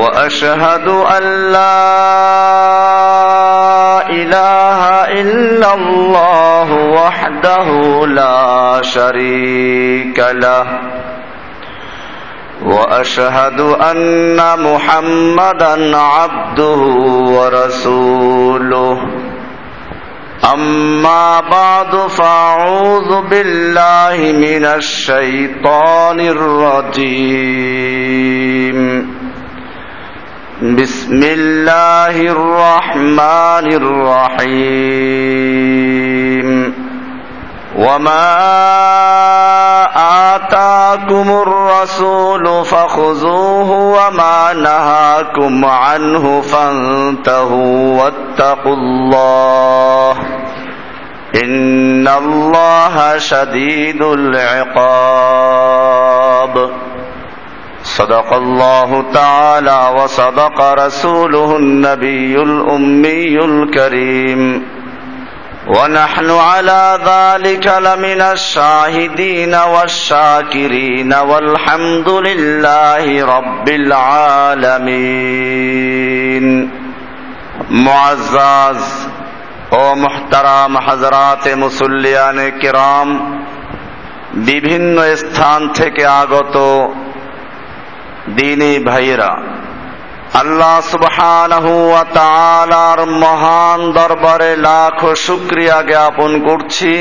وأشهد أن لا إله إلا الله وحده لا شريك له وأشهد أن محمدًا عبده ورسوله أما بعد فأعوذ بالله من الشيطان الرجيم بسم الله الرحمن الرحيم وما آتاكم الرسول فخذوه وما نهاكم عنه فانتهوا واتقوا الله إن الله شديد العقاب صدق الله تعالى وصدق رسوله النبي الأمي الكريم ونحن على ذلك لمن الشاهدين والشاكرين والحمد لله رب العالمين معزز و محترم حضرات মুসল্লিয়ানে کرام বিভিন্ন স্থান থেকে আগত دینی ভাইয়েরা আল্লাহ সুবহানাহু ওয়া তাআলার মহান দরবারে লাখো শুকরিয়া জ্ঞাপন করছি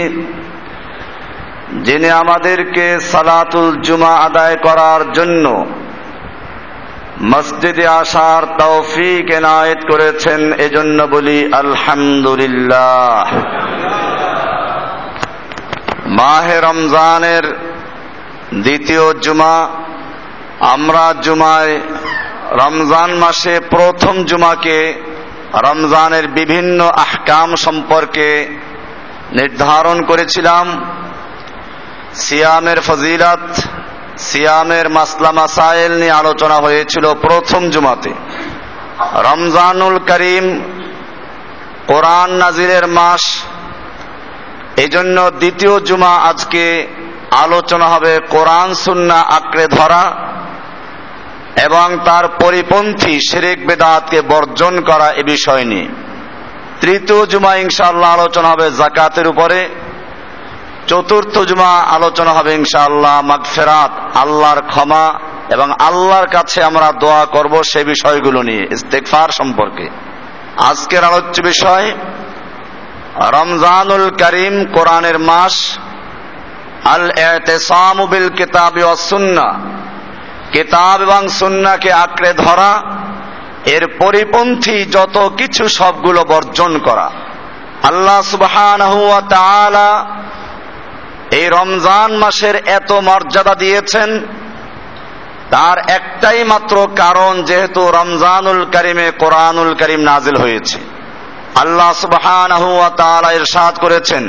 যিনি আমাদেরকে সালাতুল জুমা আদায় করার জন্য মসজিদে আসার তৌফিক এনায়েত করেছেন। এজন্য বলি আলহামদুলিল্লাহ। মাহে রমজানের দ্বিতীয় জুমা, আমরা জুমায় রমজান মাসে প্রথম জুমাকে রমজানের বিভিন্ন আহকাম সম্পর্কে নির্ধারণ করেছিলাম, সিয়ামের ফজিলত, সিয়ামের মাসলা মাসাইল নিয়ে আলোচনা হয়েছিল প্রথম জুমাতে। রমজানুল করিম কোরআন নাজিলের মাস, এজন্য দ্বিতীয় জুমা আজকে আলোচনা হবে কোরআন সুন্নাহ আঁকড়ে ধরা এবং তার পরিপন্থী শিরক বেদাতকে বর্জন করা এ বিষয় নিয়ে। তৃতীয় জুমা ইনশাআল্লাহ আলোচনা হবে যাকাতের উপরে। চতুর্থ জুমা আলোচনা হবে ইনশাআল্লাহ মাগফিরাত, আল্লাহর ক্ষমা এবং আল্লাহর কাছে আমরা দোয়া করব সে বিষয়গুলো নিয়ে, ইস্তেগফার সম্পর্কে। আজকের আলোচ্য বিষয় রমজানুল করিম কোরআনের মাস, আল ইতিসামু বিল কিতাবি ওয়াস সুন্নাহ, কিতাব এবং সুন্নাহকে আঁকড়ে ধরা, এর পরিপন্থী যত কিছু সবগুলো বর্জন করা। আল্লাহ সুবহানাহু ওয়া তাআলা এই রমজান মাসের এত মর্যাদা দিয়েছেন, তার একটাই মাত্র কারণ, যেহেতু রমজানুল করিমে কোরআনুল করিম নাজিল হয়েছে। আল্লাহ সুবহানাহু ওয়া তাআলা ইরশাদ করেছেন,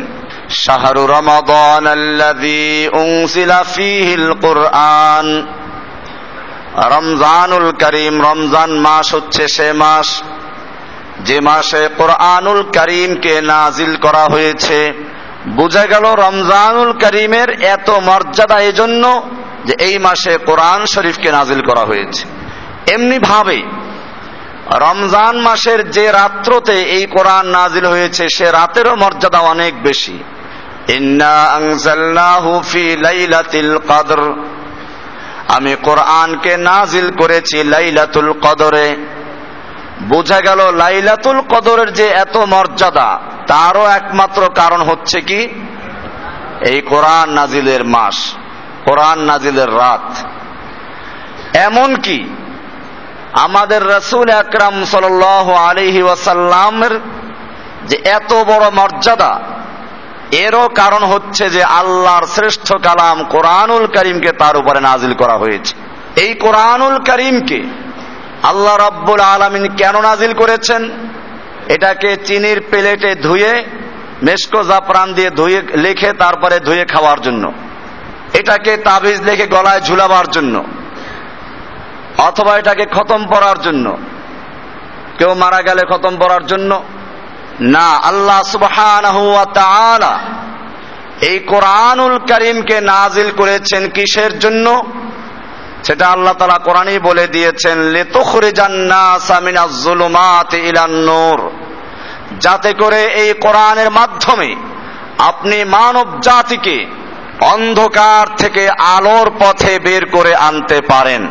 শাহরু রমাদান আল্লাযী উনজিলা ফীহিল কুরআন, রমজানুল করিম, রমজান মাস হচ্ছে সে মাস যে মাসে কোরআনুল করিমকে নাজিল করা হয়েছে। বুঝা গেল রমজানুল করিমের এত মর্যাদা এজন্য যে এই মাসে কোরআন শরীফকে নাজিল করা হয়েছে। এমনি ভাবে রমজান মাসের যে রাত্রতে এই কোরআন নাজিল হয়েছে সে রাতেরও মর্যাদা অনেক বেশি। ইন্না আনজালনাহু ফি লাইলাতিল কদর, আমি কোরআনকে নাজিল করেছি লাইলাতুল কদরে। বোঝা গেল লাইলাতুল কদরের যে এত মর্যাদা তারও একমাত্র কারণ হচ্ছে কি, এই কোরআন নাজিলের মাস, কোরআন নাজিলের রাত। এমন কি আমাদের রাসূল আকরাম সাল্লাল্লাহু আলাইহি ওয়াসাল্লামের যে এত বড় মর্যাদা, এরও কারণ হচ্ছে যে আল্লাহর শ্রেষ্ঠ কালাম কোরআনুল কারীমকে তার উপরে নাজিল করা হয়েছে। এই কোরআনুল কারীমকে আল্লাহ রাব্বুল আলামিন কেন নাজিল করেছেন? এটাকে চিনির প্লেটে ধুয়ে মেশকো জাফরান দিয়ে ধুয়ে লিখে তারপরে ধুয়ে খাওয়ার জন্য, এটাকে তাবিজ লিখে গলায় ঝুলাবার জন্য, অথবা এটাকে খতম পড়ার জন্য, কেউ মারা গেলে খতম পড়ার জন্য না। আল্লাহ সুবহানাহু ওয়া তাআলা এই কোরআনুল কারীমকে নাজিল করেছেন কিসের জন্য? সেটা আল্লাহ তাআলা কোরআনেই বলে দিয়েছেন, লিতুখরিজান নাসা মিনাজ যুলুমাতি ইলান নূর, যাতে করে এই কোরআনের মাধ্যমে আপনি মানব জাতিকে অন্ধকার থেকে আলোর পথে বের করে আনতে পারেন।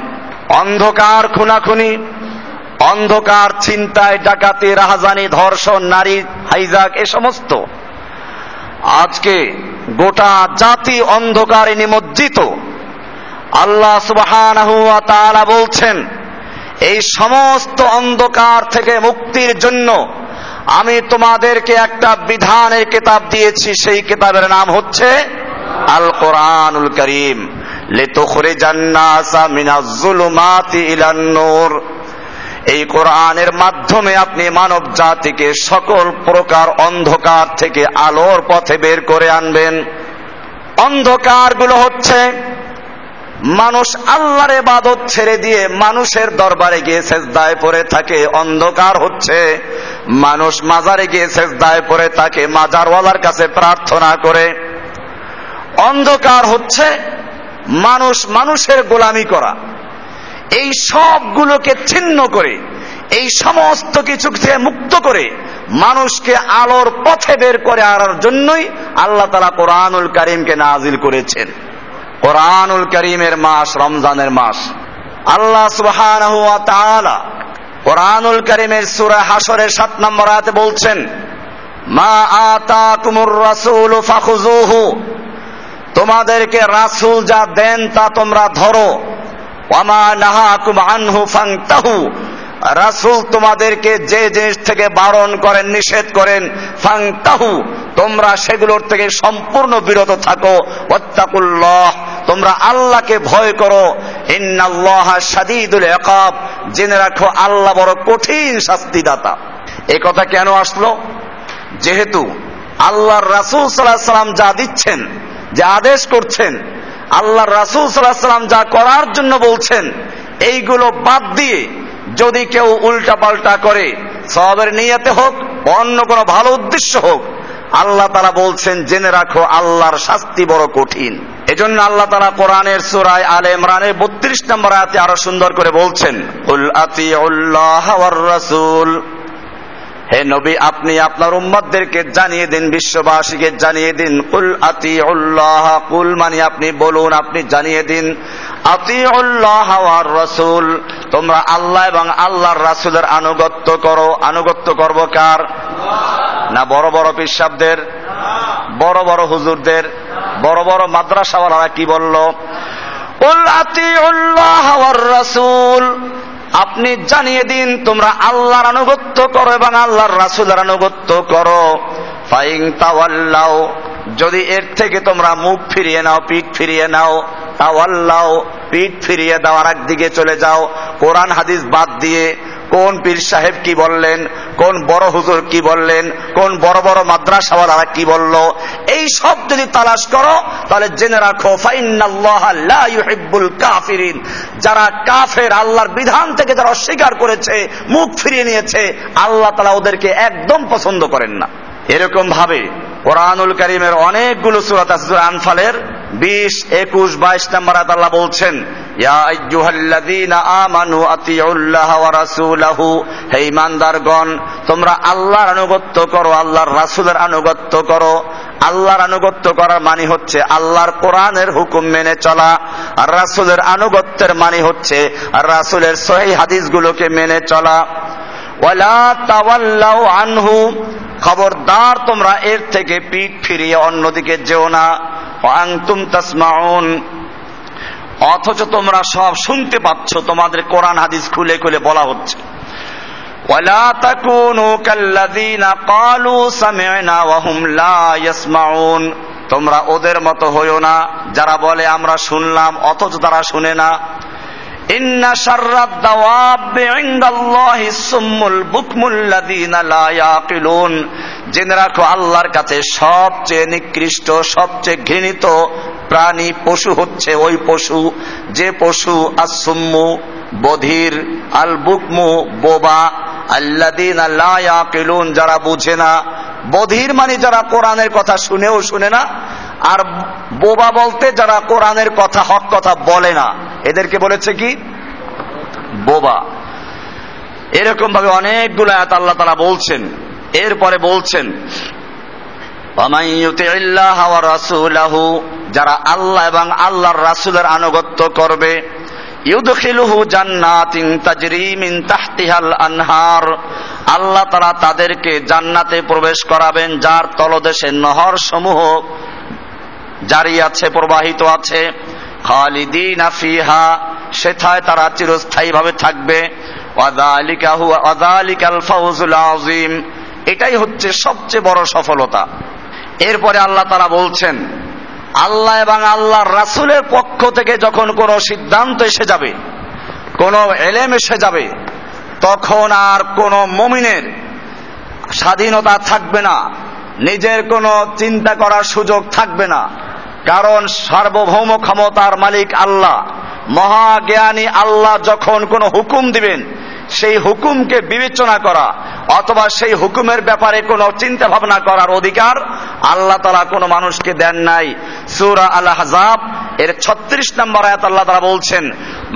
অন্ধকার, খুনাখুনি, অন্ধকার, ছিনতাই, ডাকাতি, রাহাজানি, ধর্ষণ, নারী হাইজাক, এ সমস্ত আজকে গোটা জাতি অন্ধকারে নিমজ্জিত। আল্লাহ সুবহানাহু ওয়া তাআলা বলছেন, এই সমস্ত অন্ধকার থেকে মুক্তির জন্য আমি তোমাদেরকে একটা বিধানের কিতাব দিয়েছি, সেই কিতাবের নাম হচ্ছে আল কোরআনুল কারীম। লিতুখরিজান নাসা মিনাজ যুলুমাতি ইলান নূর, এই কোরআনের মাধ্যমে আপনি মানব জাতিকে সকল প্রকার অন্ধকার থেকে আলোর পথে বের করে আনবেন। অন্ধকারগুলো হচ্ছে মানুষ আল্লাহর ইবাদত ছেড়ে দিয়ে মানুষের দরবারে গিয়ে সেজদায় পড়ে থাকে। অন্ধকার হচ্ছে মানুষ মাজারে গিয়ে সেজদায় পড়ে থাকে, মাজারওয়ালার কাছে প্রার্থনা করে। অন্ধকার হচ্ছে মানুষ মানুষের গোলামি করা। এই সবগুলোকে ছিন্ন করে, এই সমস্ত কিছুকে মুক্ত করে মানুষকে আলোর পথে বের করে আনার জন্যই আল্লাহ তাআলা কোরআনুল কারীমকে নাজিল করেছেন। কোরআনুল কারীমের মাস রমজানের মাস। আল্লাহ সুবহানাহু ওয়া তাআলা কোরআনুল কারীমের সূরা হাসরের 7 নম্বর আয়াতে বলছেন, মা আতাকুমুর রাসূলু ফাখুযুহু, তোমাদেরকে রাসূল যা দেন তা তোমরা ধরো। ওয়ামা নাহাকুম আনহু ফানতাহু, রাসূল তোমাদেরকে যে জিনিস থেকে বারণ করেন, নিষেধ করেন, ফানতাহু, তোমরা সেগুলোর থেকে সম্পূর্ণ বিরত থাকো। ওয়াত্তাকুল্লাহ, তোমরা আল্লাহকে ভয় করো। ইন্নাল্লাহা শাদীদুল ইকাব, জেনে রাখো আল্লাহ বড় কঠিন শাস্তিদাতা। এই কথা কেন আসলো? যেহেতু আল্লাহর রাসূল সাল্লাল্লাহু আলাইহি ওয়াসাল্লাম যা দিচ্ছেন, যে আদেশ করছেন, আল্লাহর রাসূল সাল্লাল্লাহু আলাইহি ওয়াসাল্লাম যা করার জন্য বলছেন, এইগুলো বাদ দিয়ে যদি কেউ উল্টাপাল্টা করে, সওয়াবের নিয়তে হোক, অন্য কোনো ভালো উদ্দেশ্য হোক, আল্লাহ তাআলা বলছেন জেনে রাখো আল্লাহর শাস্তি বড় কঠিন। এজন্য আল্লাহ তাআলা কোরআনের সূরা আলে ইমরানের 32 নম্বর আয়াতে আরো সুন্দর করে বলছেন, কুল আতিউল্লাহ ওয়ার রাসূল, হে নবী আপনি আপনার উম্মতদেরকে জানিয়ে দিন, বিশ্ববাসীকে জানিয়ে দিন, কুল আতিউল্লাহ, কুল মানে আপনি বলুন, আপনি জানিয়ে দিন, আতিউল্লাহ ওয়ার রাসূল, তোমরা আল্লাহ এবং আল্লাহর রাসূলের আনুগত্য করো। আনুগত্য করব কার? না বড় বড় পীরসাহেবদের, বড় বড় হুজুরদের, বড় বড় মাদ্রাসাওয়ালারা কি বলল? কুল আতিউল্লাহ ওয়ার রাসূল, আপনি জানিয়ে দিন তোমরা আল্লাহর আনুগত্য করো এবং আল্লাহর রাসূলের আনুগত্য করো। ফাইন তাওয়াল্লাও, যদি এর থেকে তোমরা মুখ ফিরিয়ে নাও, পিঠ ফিরিয়ে নাও, তাওয়াল্লাও, পিঠ ফিরিয়ে দেওয়ার একদিকে চলে যাও, কোরআন হাদিস বাদ দিয়ে কোন পীর সাহেব কি বললেন, কোন বড় হুজুর কি বললেন, কোন বড় বড় মাদ্রাসাওয়ালারা কি বলল, এই সব যদি তালাশ করো, তাহলে জেনে রাখো ফাইন্নাল্লাহা লা ইউহিব্বুল কাফিরিন, যারা কাফের, আল্লাহর বিধান থেকে যারা অস্বীকার করেছে, মুখ ফিরিয়ে নিয়েছে, আল্লাহ তাআলা ওদেরকে একদম পছন্দ করেন না। এরকম ভাবে কোরআনুল কারীমের অনেকগুলো সূরা আছে। সূরা আনফালের 20, 21, 22 নম্বর আয়াত আল্লাহ বলছেন, ইয়া আইয়ুহাল্লাযীনা আমানু আতিউল্লাহ ওয়া রাসূলাহু, হে ঈমানদারগণ তোমরা আল্লাহর আনুগত্য করো, আল্লাহর রাসূলের আনুগত্য করো। আল্লাহর আনুগত্য করার মানে হচ্ছে আল্লাহর কোরআনের হুকুম মেনে চলা, আর রাসূলের আনুগত্যের মানে হচ্ছে রাসূলের সহিহ হাদিসগুলোকে মেনে চলা। ওয়ালা তাওয়াল্লাউ আনহু, খবরদার তোমরা এর থেকে পিঠ ফিরিয়ে অন্যদিকে যেও না। ওয়া আনতুম তাসমাউন, অথচ তোমরা সব শুনতে পাচ্ছ, তোমাদের কোরআন হাদিস খুলে খুলে বলা হচ্ছে। ولا تكونوا كالذين قالوا سمعنا وهم لا يسمعون, তোমরা ওদের মতো হইও না যারা বলে আমরা শুনলাম অথচ তারা শুনে না। ان شر الدواب عند الله الصم البكم الذين لا يعقلون, জেনে রাখো আল্লাহর কাছে সবচেয়ে নিকৃষ্ট সবচেয়ে ঘৃণিত প্রাণী পশু হচ্ছে ওই পশু যে পশু আসুম্মু বধির, আল বুকমু বোবা, আল্লাযীনা লা ইয়াকিলুন যারা বুঝে না। বধির মানে যারা কোরআনের কথা শুনেও শুনে না, আর বোবা বলতে যারা কোরআনের কথা হক কথা বলে না, এদেরকে বলেছে কি বোবা। এরকম ভাবে অনেকগুলো আয়াত আল্লাহ তাআলা বলছেন। এরপরে বলছেন ওয়ামান ইউতিল্লাহা ওয়া রাসূলাহু, যারা আল্লাহ এবং আল্লাহর রাসূলের আনুগত্য করবে, ইউদখিলুহু জান্নাতিন তাজরি মিন তাহতিহাল আনহার, আল্লাহ তাআলা তাদেরকে জান্নাতে প্রবেশ করাবেন যার তলদেশে নহরসমূহ জারি আছে, প্রবাহিত আছে। খালিদিনা ফিহা, সেথায় তারা চিরস্থায়ীভাবে থাকবে। ওয়াযালিকা হুয়া ওয়াযালিকাল ফাউজুল আযীম, এটাই হচ্ছে সবচেয়ে বড় সফলতা। এরপরে আল্লাহ তাআলা বলছেন আল্লাহ এবং আল্লাহর রাসূলের পক্ষ থেকে যখন কোনো সিদ্ধান্ত এসে যাবে, কোনো এলেম এসে যাবে, তখন আর কোনো মুমিনের স্বাধীনতা থাকবে না, নিজের কোনো চিন্তা করার সুযোগ থাকবে না। কারণ সার্বভৌম ক্ষমতার মালিক আল্লাহ, মহাজ্ঞানী আল্লাহ যখন কোনো হুকুম দিবেন সেই হুকুমকে বিবেচনা করা অথবা সেই হুকুমের ব্যাপারে কোনো চিন্তা ভাবনা করার অধিকার আল্লাহ তাআলা কোনো মানুষকে দেন নাই। সূরা আল আহজাব এর 36 নম্বর আয়াত আল্লাহ তাআলা বলছেন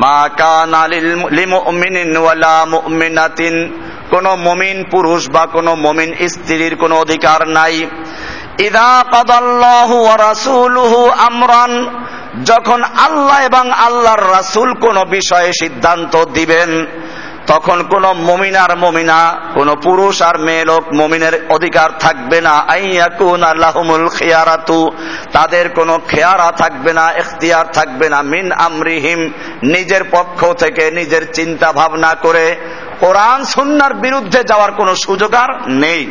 মা কানা লিল মুমিনিন ওয়ালা মুমিনাতিন, কোনো মুমিন পুরুষ বা কোনো মুমিন স্ত্রীর কোনো অধিকার নাই। ইযা কাদাল্লাহু ওয়া রাসূলুহু আমরান, যখন আল্লাহ এবং আল্লাহর রাসূল কোনো বিষয়ে সিদ্ধান্ত দিবেন তখন কোন মুমিন আর মুমিনা, কোন পুরুষ আর মেয়ে লোক মুমিনের অধিকার থাকবে না। আইয়াকুনা লাহুমুল খিয়ারাতু, তাদের কোন খেয়ারা থাকবে না, ইখতিয়ার থাকবে না। মিন আমরিহিম, নিজের পক্ষ থেকে নিজের চিন্তা ভাবনা করে কোরআন সুন্নাহর বিরুদ্ধে যাওয়ার কোন সুযোগ আর নেই।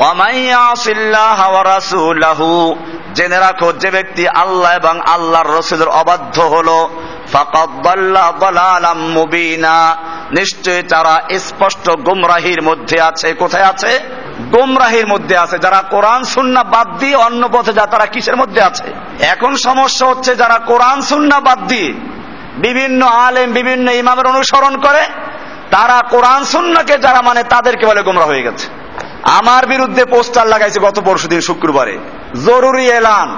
ওয়া মান ইয়াসিল্লাহ ওয়া রাসূলাহু, জেনে রাখো যে ব্যক্তি আল্লাহ এবং আল্লাহর রাসূলের অবাধ্য হলো, ফাকাদ দাল্লা দালালাম মুবিনা, নিশ্চয় তারা স্পষ্ট গোমরাহির মধ্যে আছে। কোথায় আছে? গোমরাহির মধ্যে আছে। যারা কোরআন সুন্নাহ বাদ দিয়ে অন্য পথে যায় তারা কিসের মধ্যে আছে? এখন সমস্যা হচ্ছে যারা কোরআন সুন্নাহ বাদ দিয়ে বিভিন্ন আলেম বিভিন্ন ইমামের অনুসরণ করে, তারা কোরআন সুন্নাহকে যারা মানে তাদেরকে বলে গোমরাহ হয়ে গেছে। আমার বিরুদ্ধে পোস্টার লাগাইছে গত পরশুদিন শুক্রবারে, জরুরি এলান।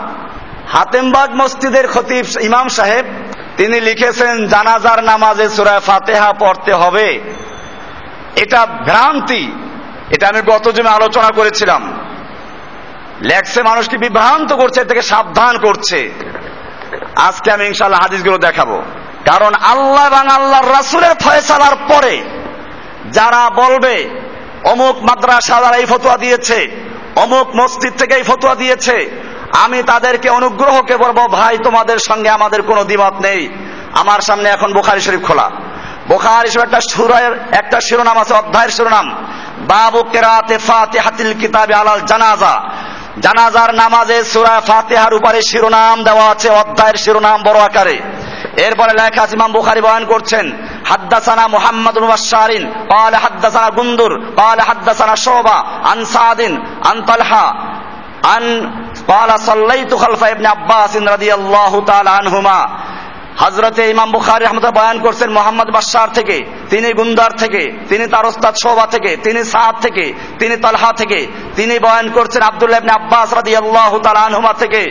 হাতেমবাগ মসজিদের খতিব ইমাম সাহেব তিনি লিখেছেন জানাজার নামাজে সূরা ফাতিহা পড়তে হবে, এটা ভ্রান্তি। এটা আমি গত জমে আলোচনা করেছিলাম। লেখছে মানুষকে বিভ্রান্ত করছে, এর থেকে সাবধান করছে। আজকে আমি ইনশাআল্লাহ হাদিসগুলো দেখাবো। কারণ আল্লাহ এবং আল্লাহর রাসূলের ফয়সালার পরে যারা বলবে অমুক মাদ্রাসা দ্বারা এই ফতোয়া দিয়েছে, অমুক মসজিদ থেকে এই ফতোয়া দিয়েছে, আমি তাদেরকে অনুগ্রহকে বলবো ভাই তোমাদের সঙ্গে আমাদের কোনো দ্বিমত নেই। আমার সামনে এখন বুখারী শরীফ খোলা, বুখারী শরীফ একটা সূরার একটা শিরোনাম আছে, অধ্যায়ের শিরোনাম বাবু কিরাআতে ফাতিহাতিল কিতাবি আলাল জানাজা, জানাজার নামাজে সূরা ফাতিহার উপরে শিরোনাম দেওয়া আছে, অধ্যায়ের শিরোনাম বড় আকারে। এরপরে লেখা আছে ইমাম বুখারী বয়ান করছেন হাদ্দাসানা মুহাম্মদ ইবনে বাশশারিন قال হাদ্দাসানা গুনদুর قال হাদ্দাসানা শুবা আন সাদিন আন তালহা আন قال صليت خلف ابن عباس رضي الله تعالى عنهما। হযরতে ইমাম বুখারী রাহমাতুল্লাহ বয়ান করছেন মুহাম্মদ বাশশার থেকে, তিনি গুনদার থেকে, তিনি তার ওস্তাদ শুবা থেকে, তিনি সাদ থেকে, তিনি তালহা থেকে। তিনি বয়ান করছেন আব্দুল্লাহ ইবনে আব্বাস রাদিয়াল্লাহু তাআলা আনহুমা থেকে।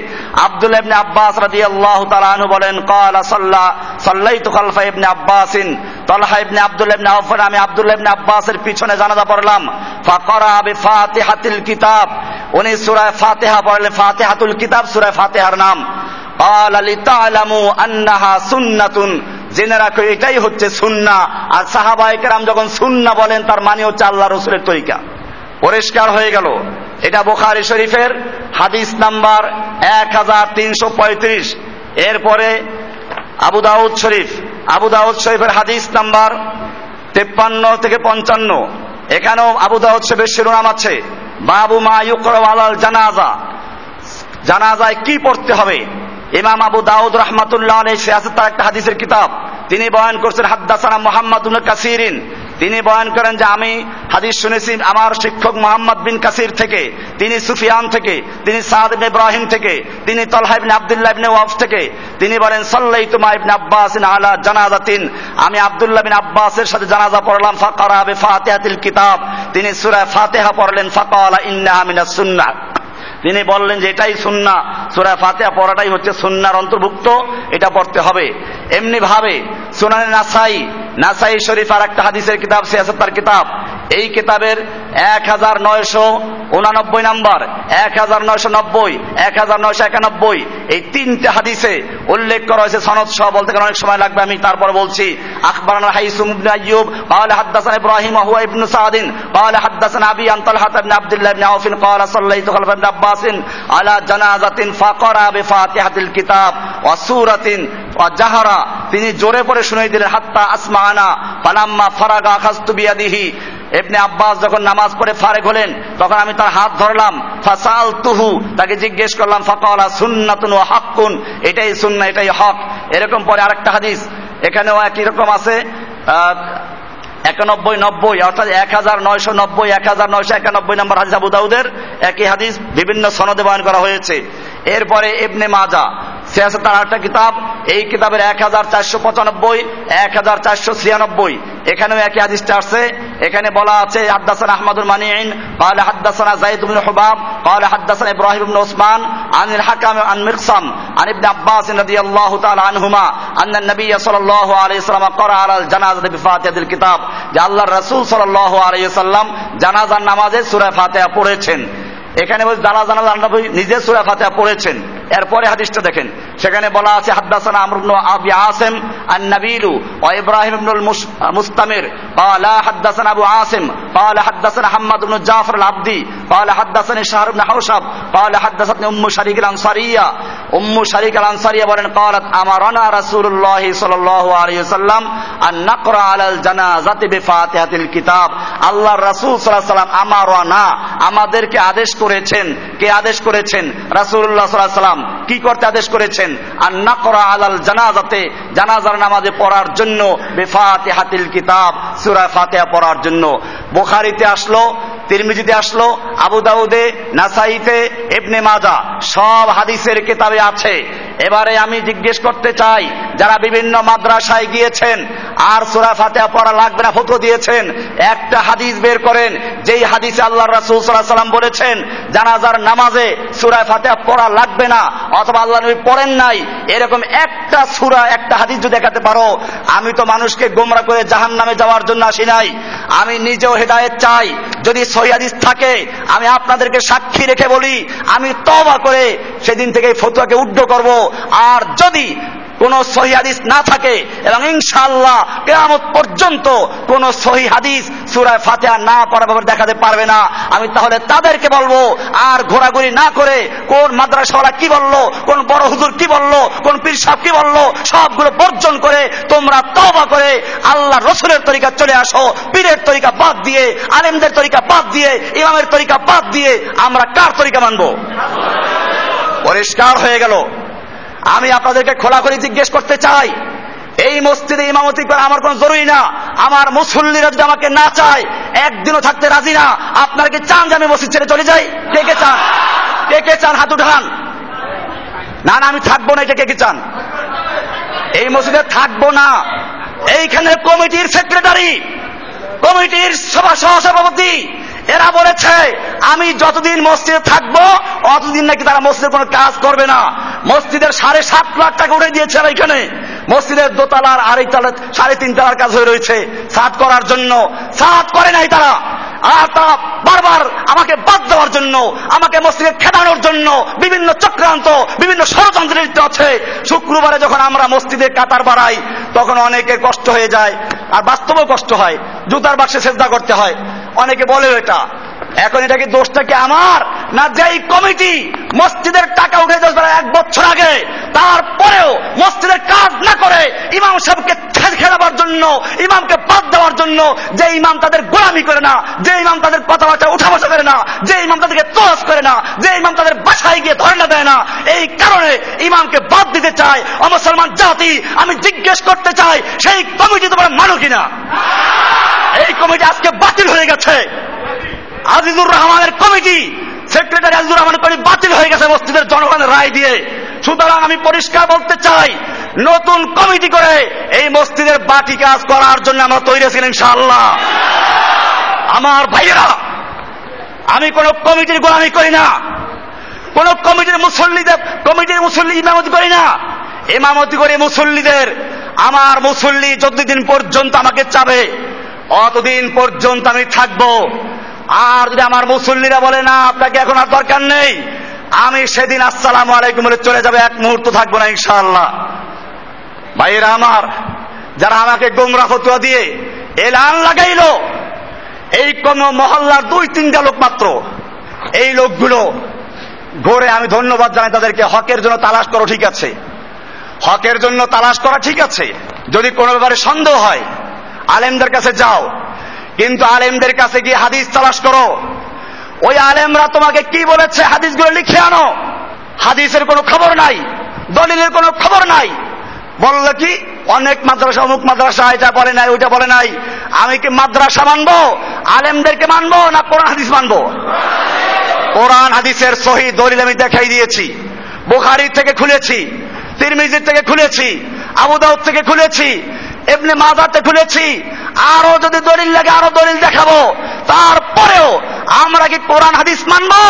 আব্দুল্লাহ ইবনে আব্বাস রাদিয়াল্লাহু তাআলা আনহু বলেন ক্বালা সাল্লাইতু খালফা ইবনে আব্বাসিন, তালহা ইবনে আব্দুল্লাহ ইবনে আওফ, আমি আব্দুল্লাহ ইবনে আব্বাসের পিছনে জানাজা পড়লাম। ফাকারা বিফাতিহাতিল কিতাব, উনি সূরা ফাতিহা পড়লেন, ফাতিহাতুল কিতাব সূরা ফাতিহার নাম। ক্বালা লিতা'লামু আন্নাহা সুন্নাতুন, জেনে রাখো এটাই হচ্ছে সুন্নাহ। আর সাহাবায়ে কেরাম যখন সুন্নাহ বলেন তার মানে হচ্ছে আল্লাহর রাসূলের তরিকা। পরিষ্কার হয়ে গেল। এটা বুখারী শরীফের হাদিস নাম্বার 1335। এরপরে আবু দাউদ শরীফের হাদিস নাম্বার 53 থেকে 55। এখানেও আবু দাউদ শরীফের শিরোনাম আছে বাবু মা ইউকরা আলাল জানাজা, জানাজায় কি পড়তে হবে। ইমাম আবু দাউদ রাহমাতুল্লাহ আলাইহি সিয়াসত তার একটা হাদিসের কিতাব, তিনি বয়ান করছেন হাদ্দাসানা মুহাম্মদ ইবনে কাসিরিন, তিনি বয়ান করেন যে আমি হাদিস শুনেছি আমার শিক্ষক মুহাম্মদ বিন কাসির থেকে, তিনি সুফিয়ান থেকে, তিনি সাদ ইবনে ইব্রাহিম থেকে, তিনি তালহা ইবনে আব্দুল্লাহ ইবনে ওয়াফ থেকে। তিনি বলেন সাল্লাইতু মা ইবনে আব্বাসিন আলা জানাজাতিন, আমি আব্দুল্লাহ বিন আব্বাসের সাথে জানাজা পড়লাম। ফাকারা বি ফাতিহাতিল কিতাব, তিনি সূরা ফাতিহা পড়লেন। ফাকালা ইন্নাহা মিনাস সুন্নাহ, তিনি বললেন যে এটাই সুন্নাহ, সূরা ফাতিহা পড়াটাই হচ্ছে সুন্নাহর অন্তর্ভুক্ত, এটা পড়তে হবে। এমনি ভাবে সুনানে নাসাই শরীফ আর একটা হাদিসের কিতাব সিয়াসাতার কিতাব, এই কিতাবের 1989 নম্বর, 1990, 1991 এই তিনটা হাদিসে উল্লেখ করা হয়েছে সনদ সহ। বলতে গেলে অনেক সময় লাগবে, আমি তারপর বলছি। আখবারানা হাইসুম ইবনে আইয়ুব ক্বালা হাদাসানা ইব্রাহিম ওয়া হুয়া ইবনু সাদিন ক্বালা হাদাসানা আবি আন তালহা ইবনে আব্দুল্লাহ ইবনে আউফ ক্বালা সাল্লাইতু খালফা ইবনে আব্বাসিন আলা জানাজাতিন ফাকারা বিফাতিহাতিল কিতাব ওয়া সূরাতিন ওয়া জাহারা, তিনি জোরে পড়ে শুনিয়ে দিলেন। হাত্তা আসমানা ফালাম্মা ফারাগা আখাযতু বিয়াদিহি, ইবনে আব্বাস যখন নামাজ পড়ে ফারেক হলেন তখন আমি তার হাত ধরলাম। ফাসালতুহু, তাকে জিজ্ঞেস করলাম। ফাকালা সুন্নাতুন ওয়া হাক্কুন, এটাই সুন্নাহ, এটাই হক। এরকম পরে আরেকটা হাদিস, এখানেও একই রকম আছে 91-90, অর্থাৎ 1990, 1991 নম্বর হাদিস আবু দাউদের, একই হাদিস বিভিন্ন সনদে বয়ান করা হয়েছে। এরপরে ইবনে মাজা সিয়াসাতার আরেকটা কিতাব, এই কিতাবের 1495, 1496, এখানেও একই হাদিসটা আছে। এখানে বলা আছে হাদাসানা আহমাদুল মানিঈন ক্বালা হাদাসানা যায়েদ ইবনে হুবাব ক্বালা হাদাসানা ইব্রাহিম ইবনে উসমান আনিল হাকাম আন মিরসাম আন ইবনে আব্বাস রাদিয়াল্লাহু তাআলা আনহুমা আন্নান নবী সাল্লাল্লাহু আলাইহি ওয়াসাল্লাম ক্বারা আলাল জানাজাতি বিফাতিহাতিল কিতাব, যে আল্লাহর রাসূল সাল্লাল্লাহু আলাইহি ওয়াসাল্লাম জানাজার নামাজে সূরা ফাতিহা পড়েছেন। এখানে বলছে জানাজার নিজে সূরা ফাতিহা পড়েছেন। এরপরে হাদিসটা দেখেন, সেখানে বলা আছে হাদাসানা আমর ইবনে আবি আসিম আন নাবিলু ওয়া ইব্রাহিম ইবনে মুস্তামির ক্বালা হাদাসানা আবু আসিম ক্বালা হাদাসানা হাম্মাদ ইবনে জাফর আল আবদি ক্বালা হাদাসানা শাহর ইবনে হাওসাব ক্বালা হাদাসাতনি উম্মু শারিক আল আনসারিয়া বলেন ক্বালাত আমারানা রাসূলুল্লাহ সাল্লাল্লাহু আলাইহি ওয়াসাল্লাম আন নাকরা আলাল জানাজাতি বিফাতিহাতিল কিতাব। আল্লাহর রাসূল সাল্লাল্লাহু আলাইহি ওয়াসাল্লাম আমারানা, আমাদেরকে আদেশ করেছেন। কে আদেশ করেছেন? রাসূলুল্লাহ সাল্লাল্লাহু আলাইহি ওয়াসাল্লাম। কি করতে আদেশ করেছেন? আর নাকরা আলাল জানাজাতে, জানাজার নামাজে পড়ার জন্য, বিফাতিহাতিল কিতাব, সূরা ফাতিহা পড়ার জন্য। বুখারীতে আসলো, তিরমিজিতে আসলো, আবু দাউদে, নাসাইতে, ইবনে মাজা সব হাদিসের কিতাবে আছে। এবারে আমি জিজ্ঞেস করতে চাই, যারা বিভিন্ন মাদ্রাসায় গিয়েছেন আর সূরা ফাতিহা পড়া লাগবে না ফতোয়া দিয়েছেন, একটা হাদিস বের করেন যেই হাদিসে আল্লাহর রাসূল সাল্লাল্লাহু আলাইহি ওয়াসাল্লাম বলেছেন জানাজার নামাজে সূরা ফাতিহা পড়া লাগবে না, অথবা আল্লাহ নবী পড়েন নাই। এরকম একটা সূরা, একটা হাদিস যদি দেখাতে পারো, আমি তো মানুষকে গোমরা করে জাহান্নামে যাওয়ার জন্য আসি নাই, আমি নিজেও হেদায়েত চাই। যদি সহিহ হাদিস থাকে, আমি আপনাদেরকে সাক্ষী রেখে বলি, আমি তওবা করে সেদিন থেকে এই ফতোয়াকে উদ্ধ করব। আর যদি কোন সহিহ হাদিস না থাকে, এবং ইনশাআল্লাহ কিয়ামত পর্যন্ত কোন সহিহ হাদিস সূরা ফাতিহা না পড়ার ব্যাপারে দেখাতে পারবে না, আমি তাহলে তাদেরকে বলবো আর ঘোরাঘুরি না করে কোন মাদ্রাসাওয়ালা কি বললো, কোন বড় হুজুর কি বললো, কোন পীর সাহেব কি বললো, সবগুলো বর্জন করে তোমরা তওবা করে আল্লাহ রাসূলের তরিকা চলে আসো। পীরের তরিকা বাদ দিয়ে, আলেমদের তরিকা বাদ দিয়ে, ইমামের তরিকা বাদ দিয়ে আমরা কার তরিকা মানবো? পরিষ্কার হয়ে গেল। আমি আপনাদেরকে খোলাখুলি জিজ্ঞেস করতে চাই, এই মসজিদে ইমামতি করা আমার কোনো জরুরি না। আমার মুসল্লিরা যদি আমাকে না চায়, একদিনও থাকতে রাজি না, আপনারা কি চান যে আমি মসজিদ ছেড়ে চলে যাই? কে কে চান হাত উঠান। না না, আমি থাকবো না, এটা কে কে চান? এই মসজিদে থাকবো না। এইখানে কমিটির সেক্রেটারি, কমিটির সভাপতি এরা বলেছে আমি যতদিন মসজিদে থাকবো অতদিন নাকি তারা মসজিদের কোনো কাজ করবে না। মসজিদের 7.5 লাখ টাকা উঠে দিয়েছে এখানে, মসজিদের দোতলার আরেক তলার 3.5 তলার কাজ হয়ে রয়েছে ছাদ করার জন্য, ছাদ করে নাই তারা। আর তারা বারবার আমাকে বাদ দেওয়ার জন্য, আমাকে মসজিদে খেদানোর জন্য বিভিন্ন চক্রান্ত, বিভিন্ন ষড়যন্ত্র লিপ্ত আছে। শুক্রবারে যখন আমরা মসজিদে কাতার বাড়াই তখন অনেকের কষ্ট হয়ে যায়, আর বাস্তবেও কষ্ট হয়, জুতার বাক্সে সেজদা করতে হয়। অনেকে বলে এটা, এখন এটা কি দোষটা কি আমার না যেই কমিটি মসজিদের টাকা উঠে এক বছর আগে, তারপরেও মসজিদের কাজ না করে ইমাম সাহেবকে খেলাবার জন্য, ইমামকে বাদ দেওয়ার জন্য, যে ইমাম তাদের গোলামি করে না, যে ইমাম তাদের কথাবার্তা উঠা বসা করে না, যে ইমাম তাদেরকে তোয়াজ করে না, যে ইমাম তাদের বাসায় গিয়ে ধর্ণা দেয় না, এই কারণে ইমামকে বাদ দিতে চায়। মুসলমান জাতি, আমি জিজ্ঞেস করতে চাই, সেই কমিটি তোমরা মানো কিনা? এই কমিটি আজকে বাতিল হয়ে গেছে। আজিজুর রহমানের কমিটি, সেক্রেটারি আজিজুর রহমানের কমিটি বাতিল হয়ে গেছে মসজিদের জনগণের রায় দিয়ে। সুতরাং আমি পরিষ্কার বলতে চাই, নতুন কমিটি করে এই মসজিদের বাটি কাজ করার জন্য আমরা তৈরি আছি ইনশাআল্লাহ। আমার ভাইয়েরা, আমি কোনো কমিটির গোলামি করি না, কোনো কমিটির মুসল্লি ইমামতি করি না। ইমামতি করে মুসল্লিদের, আমার মুসল্লি যতদিন পর্যন্ত আমাকে চাবে অতদিন পর্যন্ত আমি থাকবো। আর যদি আমার মুসল্লিরা বলে না আপনাকে এখন আর দরকার নেই, আমি সেদিন আসসালামু আলাইকুম বলে চলে যাবে, এক মুহূর্ত থাকবো না ইনশাআল্লাহ। ভাইয়েরা আমার, যারা আমাকে গোমরা ফতোয়া দিয়ে এলান লাগাইল, এই কোন মহল্লার দুই তিনটা লোক মাত্র, এই লোকগুলো ঘরে আমি ধন্যবাদ জানাই তাদেরকে। হকের জন্য তালাশ করো, ঠিক আছে, হকের জন্য তালাশ করা ঠিক আছে, যদি কোনো ব্যাপারে সন্দেহ হয় আলেমদের কাছে যাও, কিন্তু আলেমদের কাছে গিয়ে হাদিস তালাশ করো। ওই আলেমরা তোমাকে কি বলেছে হাদিসগুলো লিখে আনো। হাদিসের কোনো খবর নাই, দলিলের কোনো খবর নাই। বললো কি অনেক মাদ্রাসা, অমুক মাদ্রাসা এটা বলে নাই, ওইটা বলে নাই। আমি কি মাদ্রাসা মানবো, আলেমদেরকে মানবো, না কোরআন হাদিস মানবো? কোরআন হাদিসের সহি দলিল আমি দেখাই দিয়েছি। বুখারী থেকে খুলেছি, তিরমিজি থেকে খুলেছি, আবু দাউদ থেকে খুলেছি, ইবনে মাজাতে খুলেছি, আরো যদি দলিল লাগে আরো দলিল দেখাবো। তারপরেও আমরা কি কোরআন হাদিস মানবো,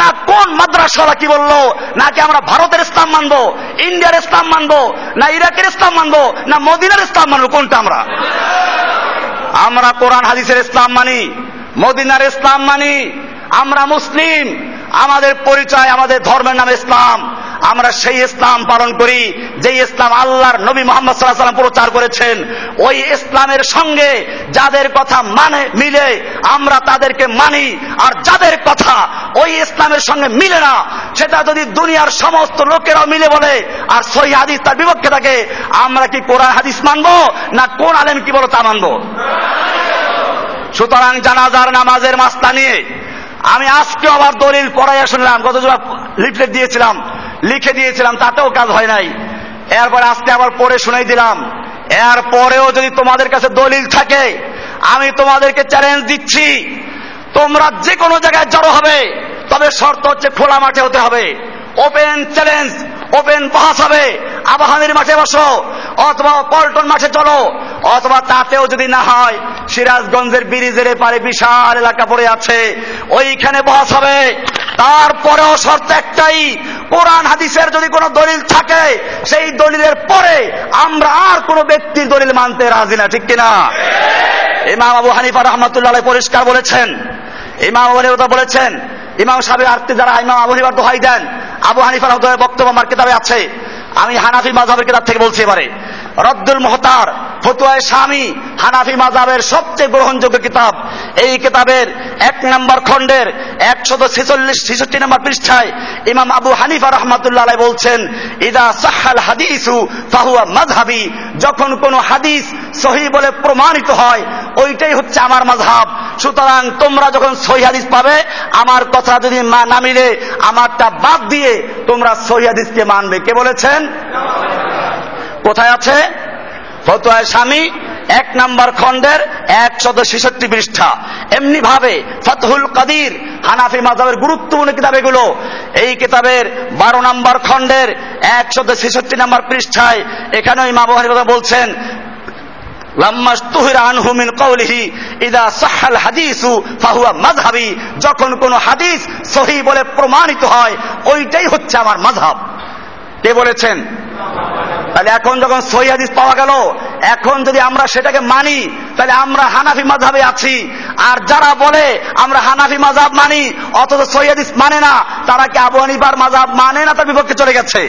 না কোন মাদ্রাসাওয়ালা কি বললো, নাকি আমরা ভারতের ইসলাম মানবো, ইন্ডিয়ার ইসলাম মানবো, না ইরাকের ইসলাম মানবো, না মদিনার ইসলাম মানবো? কোনটা? আমরা কোরআন হাদিসের ইসলাম মানি, মদিনার ইসলাম মানি। আমরা মুসলিম, আমাদের পরিচয়, আমাদের ধর্মের নাম ইসলাম। আমরা সেই ইসলাম পালন করি যে ইসলাম আল্লাহর নবী মুহাম্মদ সাল্লাল্লাহু আলাইহি ওয়াসাল্লাম প্রচার করেছেন। ওই ইসলামের সঙ্গে যাদের কথা মানে মিলে আমরা তাদেরকে মানি, আর যাদের কথা ওই ইসলামের সঙ্গে মিলে না, সেটা যদি দুনিয়ার সমস্ত লোকেরাও মিলে বলে আর সহিহ হাদিস তার বিপক্ষে থাকে, আমরা কি কোরআন হাদিস মানবো, না কোন আলেম কি বলো তা মানবো? সুতরাং জানাজার নামাজের মাসলা নিয়ে আমি আজকে আবার দলিল পড়াইয়া শুনলাম, গত জোড়া লিফলেট দিয়েছিলাম, লিখে দিয়েছিলাম, তাতেও কাজ হয় নাই। এরপর আজকে আবার পড়ে শুনাই দিলাম। এরপরেও যদি তোমাদের কাছে দলিল থাকে, আমি তোমাদেরকে চ্যালেঞ্জ দিচ্ছি, তোমরা যে কোনো জায়গায় জড়ো হবে, তবে শর্ত হচ্ছে খোলা মাঠে হতে হবে। ওপেন চ্যালেঞ্জ, ওপেন বহাস হবে। আবাহনীর মাঠে বসো, অথবা পল্টন মাঠে চলো, অথবা তাতেও যদি না হয় সিরাজগঞ্জের ব্রিজের এপারে বিশাল এলাকা পড়ে আছে, ওইখানে বহাস হবে। তারপরেও শর্ত একটাই, কোরআন হাদিসের যদি কোনো দলিল থাকে, সেই দলিলের পরে আমরা আর কোনো ব্যক্তির দলিল মানতে রাজি না, ঠিক কিনা? ইমাম আবু হানিফা রাহমাতুল্লাহ আলাইহি পরিষ্কার বলেছেন, ইমাম আবু হানিফা বলেছেন, ইমাম সাহেব আরতে যারা ইমাম আবু হানিফার দোহাই দেন, আবু হানিফার বক্তব্য আমার কিতাবে আছে, আমি হানাফি মাযহাবের কিতাব থেকে বলছি, এবারে রদ্দুল মুহতার ফতোয়ায়ে শামী, হানাফি মাযহাবের সবচেয়ে গ্রহণযোগ্য কিতাব। এই কিতাবের ১ নম্বর খণ্ডের ১৪৬ নম্বর পৃষ্ঠায় ইমাম আবু হানিফা রাহমাতুল্লাহ আলাইহি বলছেন, ইদা সাহাল হাদিসু ফাহুয়া মাযহাবি, যখন কোনো হাদিস সহিহ বলে প্রমাণিত হয় ওইটাই হচ্ছে আমার মাযহাব। সুতরাং তোমরা যখন সহিহ হাদিস পাবে, আমার কথা যদি না মিলে আমারটা বাদ দিয়ে তোমরা সহিহ হাদিসকে মানবে। কে বলেছেন? কোথায় আছে? ফতোয়া শামী 1 নম্বর খণ্ডের ১৬৬ পৃষ্ঠা। এমনি ভাবে ফাতহুল কাদির, হানাফি মাযহাবের গুরুত্বপূর্ণ কিতাব এগুলো, এই কিতাবের ১২ নম্বর খণ্ডের ১৬৬ নম্বর পৃষ্ঠায় এখানেও ইমাম আবু হানিফা বলছেন, যখন কোন হাদিস সহিহ বলে প্রমাণিত হয় ওইটাই হচ্ছে আমার মাযহাব। কে বলেছেন? তাহলে এখন যখন সহিহ হাদিস পাওয়া গেল, এখন যদি আমরা সেটাকে মানি, তাহলে আমরা হানাফি মাযহাবে আছি। আর যারা বলে আমরা হানাফি মাযহাব মানি অথচ সহিহ হাদিস মানে না, তারা কি আবু হানিফার মাযহাব মানে না তার বিপক্ষে চলে গেছে?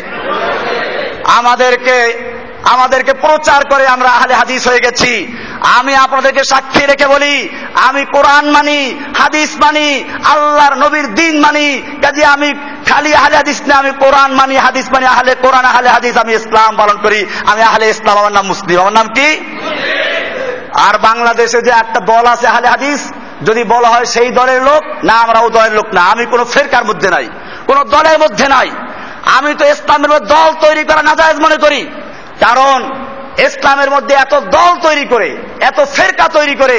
আমাদেরকে প্রচার করে আমরা আহলে হাদিস হয়ে গেছি, আমি আপনাদেরকে সাক্ষী রেখে বলি, আমি কোরআন মানি, হাদিস মানি, আল্লাহর নবীর দ্বীন মানি। কাজে আমি খালি আহলে হাদিস না, আমি কোরআন মানি, হাদিস মানি, আহলে কোরআন আহলে হাদিস, আমি ইসলাম পালন করি, আমি আহলে ইসলাম। আমার নাম মুসলিম। আমার নাম কি? আর বাংলাদেশে যে একটা দল আছে আহলে হাদিস, যদি বলা হয় সেই দলের লোক না, আমরা ও দলের লোক না। আমি কোনো ফেরকার মধ্যে নাই, কোনো দলের মধ্যে নাই। আমি তো ইসলামের দল তৈরি করা নাজায়েজ মনে করি, কারণ ইসলামের মধ্যে এত দল তৈরি করে, এত ফেরকা তৈরি করে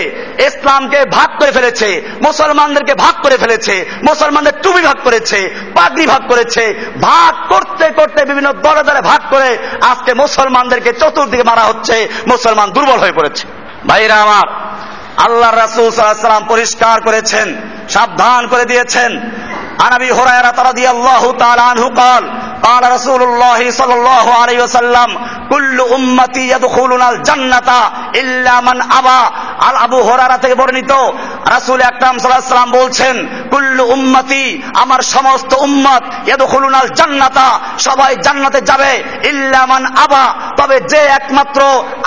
ইসলামকে ভাগ করে ফেলেছে, মুসলমানদেরকে ভাগ করে ফেলেছে, মুসলমানদের টুপি ভাগ করেছে, পাগড়ি ভাগ করেছে, ভাগ করতে করতে বিভিন্ন দলে দলে ভাগ করে আজকে মুসলমানদেরকে চতুর্দিকে মারা হচ্ছে, মুসলমান দুর্বল হয়ে পড়েছে। ভাইরা আমার, আল্লাহ রাসূল সাল্লাল্লাহু আলাইহি ওয়াসাল্লাম পরিষ্কার করেছেন, সাবধান করে দিয়েছেন। عن ابي هريره رضي الله تعالى عنه قال قال رسول الله صلى الله عليه وسلم كل امتي يدخلون الجنه الا من ابى আল আবু হুরায়রা থেকে বর্ণিত, রাসূল আকরাম সাল্লাল্লাহু আলাইহি ওয়াসাল্লাম বলছেন, কুল্লু উম্মতি, আমার সমস্ত উম্মত, ইয়াদখুলুনাল জান্নাতা, সবাই জান্নাতে যাবে, ইল্লা মান আবা, তবে যে একমাত্র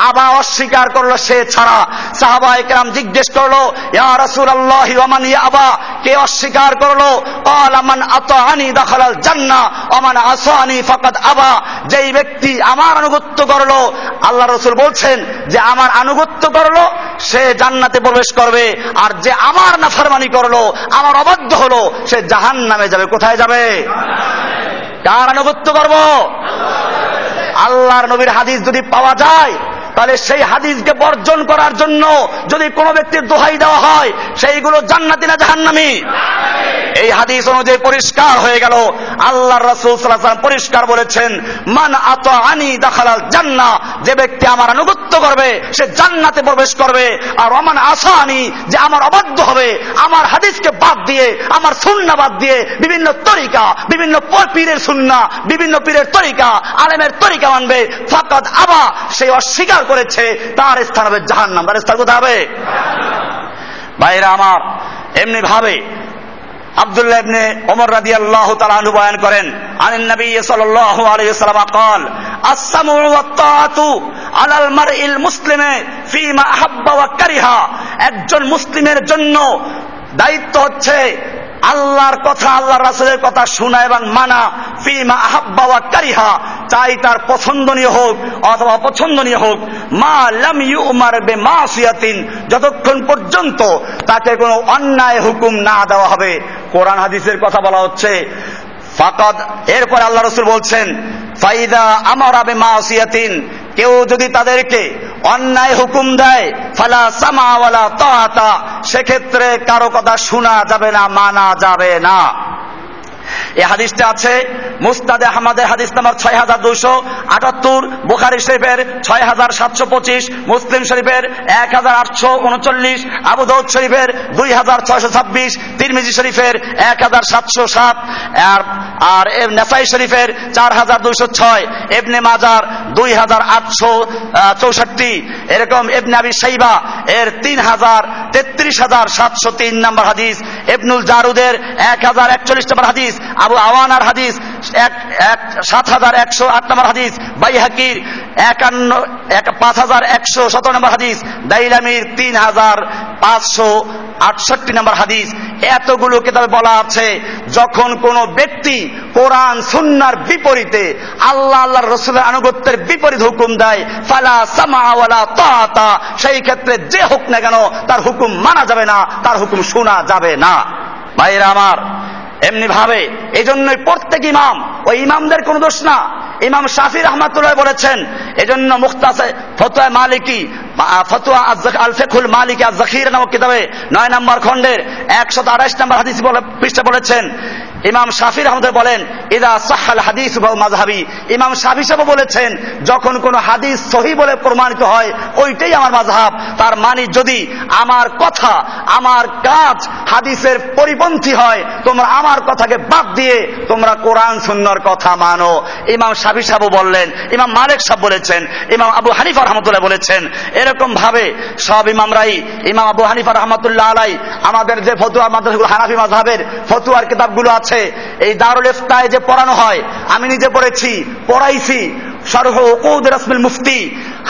আবা, অস্বীকার করলো, সে ছাড়া। সাহাবায়ে কেরাম জিজ্ঞেস করলো, ইয়া রাসূলুল্লাহ ওয়া মান ইয়াবা, কে অস্বীকার করলো? ক্বালা মান আতাআনি দাখালাল জান্নাহ ওয়া মান আসানি ফাকাদ আবা, যেই ব্যক্তি আমার আনুগত্য করলো, আল্লাহ রাসূল বলছেন যে আমার আনুগত্য করলো সে জান্নাতে প্রবেশ করবে, আর যে আমার নাফরমানি করলো, আমার অবাধ্য হলো, সে জাহান্নামে যাবে। কোথায় যাবে? কার আনুগত্য করব? আল্লাহর নবীর হাদিস যদি পাওয়া যায়, তাহলে সেই হাদিসকে বর্জন করার জন্য যদি কোনো ব্যক্তির দোহাই দেওয়া হয়, সেইগুলো জান্নাতি না জাহান্নামী? এই হাদিস অনুযায়ী পরিষ্কার হয়ে গেল, আল্লাহর রাসূল সাল্লাল্লাহু আলাইহি ওয়াসাল্লাম পরিষ্কার বলেছেন, মান আতাআনি দাখালাল জান্নাহ, যে ব্যক্তি আমার আনুগত্য করবে সে জান্নাতে প্রবেশ করবে, আর ওমান আসানি, যে আমার অবাধ্য হবে, আমার হাদিসকে বাদ দিয়ে, আমার সুন্নাহ বাদ দিয়ে, বিভিন্ন তরিকা, বিভিন্ন পীরের সুন্নাহ, বিভিন্ন পীরের তরিকা, আলেমের তরিকা মানবে, ফাকাদ আবা, সে অস্বীকার করেছে, তার স্থান হবে জাহান্নাম। তার স্থান কোথায় হবে? ভাইরা আমার, এমনি ভাবে আব্দুল্লাহ ইবনে ওমর রাদিয়াল্লাহু তাআলা আনহু বয়ান করেন, আনিন নবী সাল্লাল্লাহু আলাইহি ওয়াসাল্লাম قال السمع والطاعة على المرء المسلم فيما أحب وكره। একজন মুসলিমের জন্য দায়িত্ব হচ্ছে আল্লাহর কথা, আল্লাহর রাসূলের কথা শোনা এবং মানা, ফিমা আহাব্বা ওয়া কারিহা, চাই তার পছন্দনীয় হোক অথবা অপছন্দনীয় হোক, মা লাম ইউমার বিমাসিয়াতিন, যতক্ষণ পর্যন্ত তাকে কোনো অন্যায় হুকুম না দেওয়া হবে। কোরআন হাদিসের কথা বলা হচ্ছে, ফাকাদ, এরপর আল্লাহ রাসূল বলছেন, ফাইদা আমারা বিমাসিয়াতিন, কেউ যদি তাদেরকে অন্যায় হুকুম দেয়, ফালা সামা ওয়ালা তাআতা, সেক্ষেত্রে কারো কথা শোনা যাবে না, মানা যাবে না। এই হাদিসটা আছে মুসনাদ আহমদের হাদিস নম্বর ৬২৭৮, বুখারী শরীফের ৬৭২৫, মুসলিম শরীফের ১৮৩৯, আবু দাউদ শরীফের ২৬২৬, তিরমিজি শরীফের ১৭০৭, আর নাসাঈ শরীফের ৪২০৬, ইবনে মাজার ২৮৬৪, এরকম ইবনে আবি শাইবা এর ৩৩৭০৩ নম্বর হাদিস, ইবনুল জারুদের ১০৪১ নম্বর হাদিস, আবু আওয়ানার হাদিস ৭১০৮ নম্বর হাদিস, বাইহাকির ৫১১১৭ নম্বর হাদিস, দাইলামির ৩৫৬৮ নম্বর হাদিস। এতগুলো কিতাবে বলা আছে, যখন কোনো ব্যক্তি কোরআন সুন্নাহর বিপরীতে, আল্লাহ আল্লাহর রাসূলের আনুগত্যের বিপরীত হুকুম দেয়, ফালা সামা ওয়ালা তাআতা, সেই ক্ষেত্রে যে হোক না কেন তার হুকুম মানা যাবে না, তার হুকুম শোনা যাবে না। ভাইরা আমার, এমনি ভাবে এজন্যই প্রত্যেক ইমাম, ওই ইমামদের কোনো দোষ না। ইমাম শাফি রাহমাতুল্লাহ বলেছেন, এজন্য মুখতাসার ফতোয়া মালিকি, ফতোয়া আল ফিকহুল মালিকি আয-যাখিরা নামক কিতাবে ৯ নম্বর খণ্ডের ১২৮ নম্বর হাদিস পৃষ্ঠা বলেছেন, ইমাম শাফি রাহমাতুল্লাহ বলেন, ইযা সাহাল হাদিস ফাহু মাযহাবি, ইমাম শাফি সাহেব বলেছেন, যখন কোনো হাদিস সহিহ বলে প্রমাণিত হয়, ওইটাই আমার মাযহাব। তার মানে যদি আমার কথা, আমার কাজ হাদিসের পরিপন্থী হয়, তোমরা আমার কথাকে বাদ দিয়ে তোমরা কোরআন সুন্নাহর কথা মানো। ইমাম শাফি সাহেব বললেন, ইমাম মালিক সাহেব বলেছেন, ইমাম আবু হানিফা রাহমাতুল্লাহ বলেছেন। এরকম ভাবে সব ইমামরাই, ইমাম আবু হানিফা রাহমাতুল্লাহ আলাইহি আমাদের যে ফতোয়া মাদ্রাসাগুলো, হানাফি মাযহাবের ফতোয়ার কিতাবগুলো আছে, এই দারুল ইফতায় যে পড়ানো হয়, আমি নিজে পড়েছি, পড়াইছি, শারহ উকুদ রাসমিল মুফতি,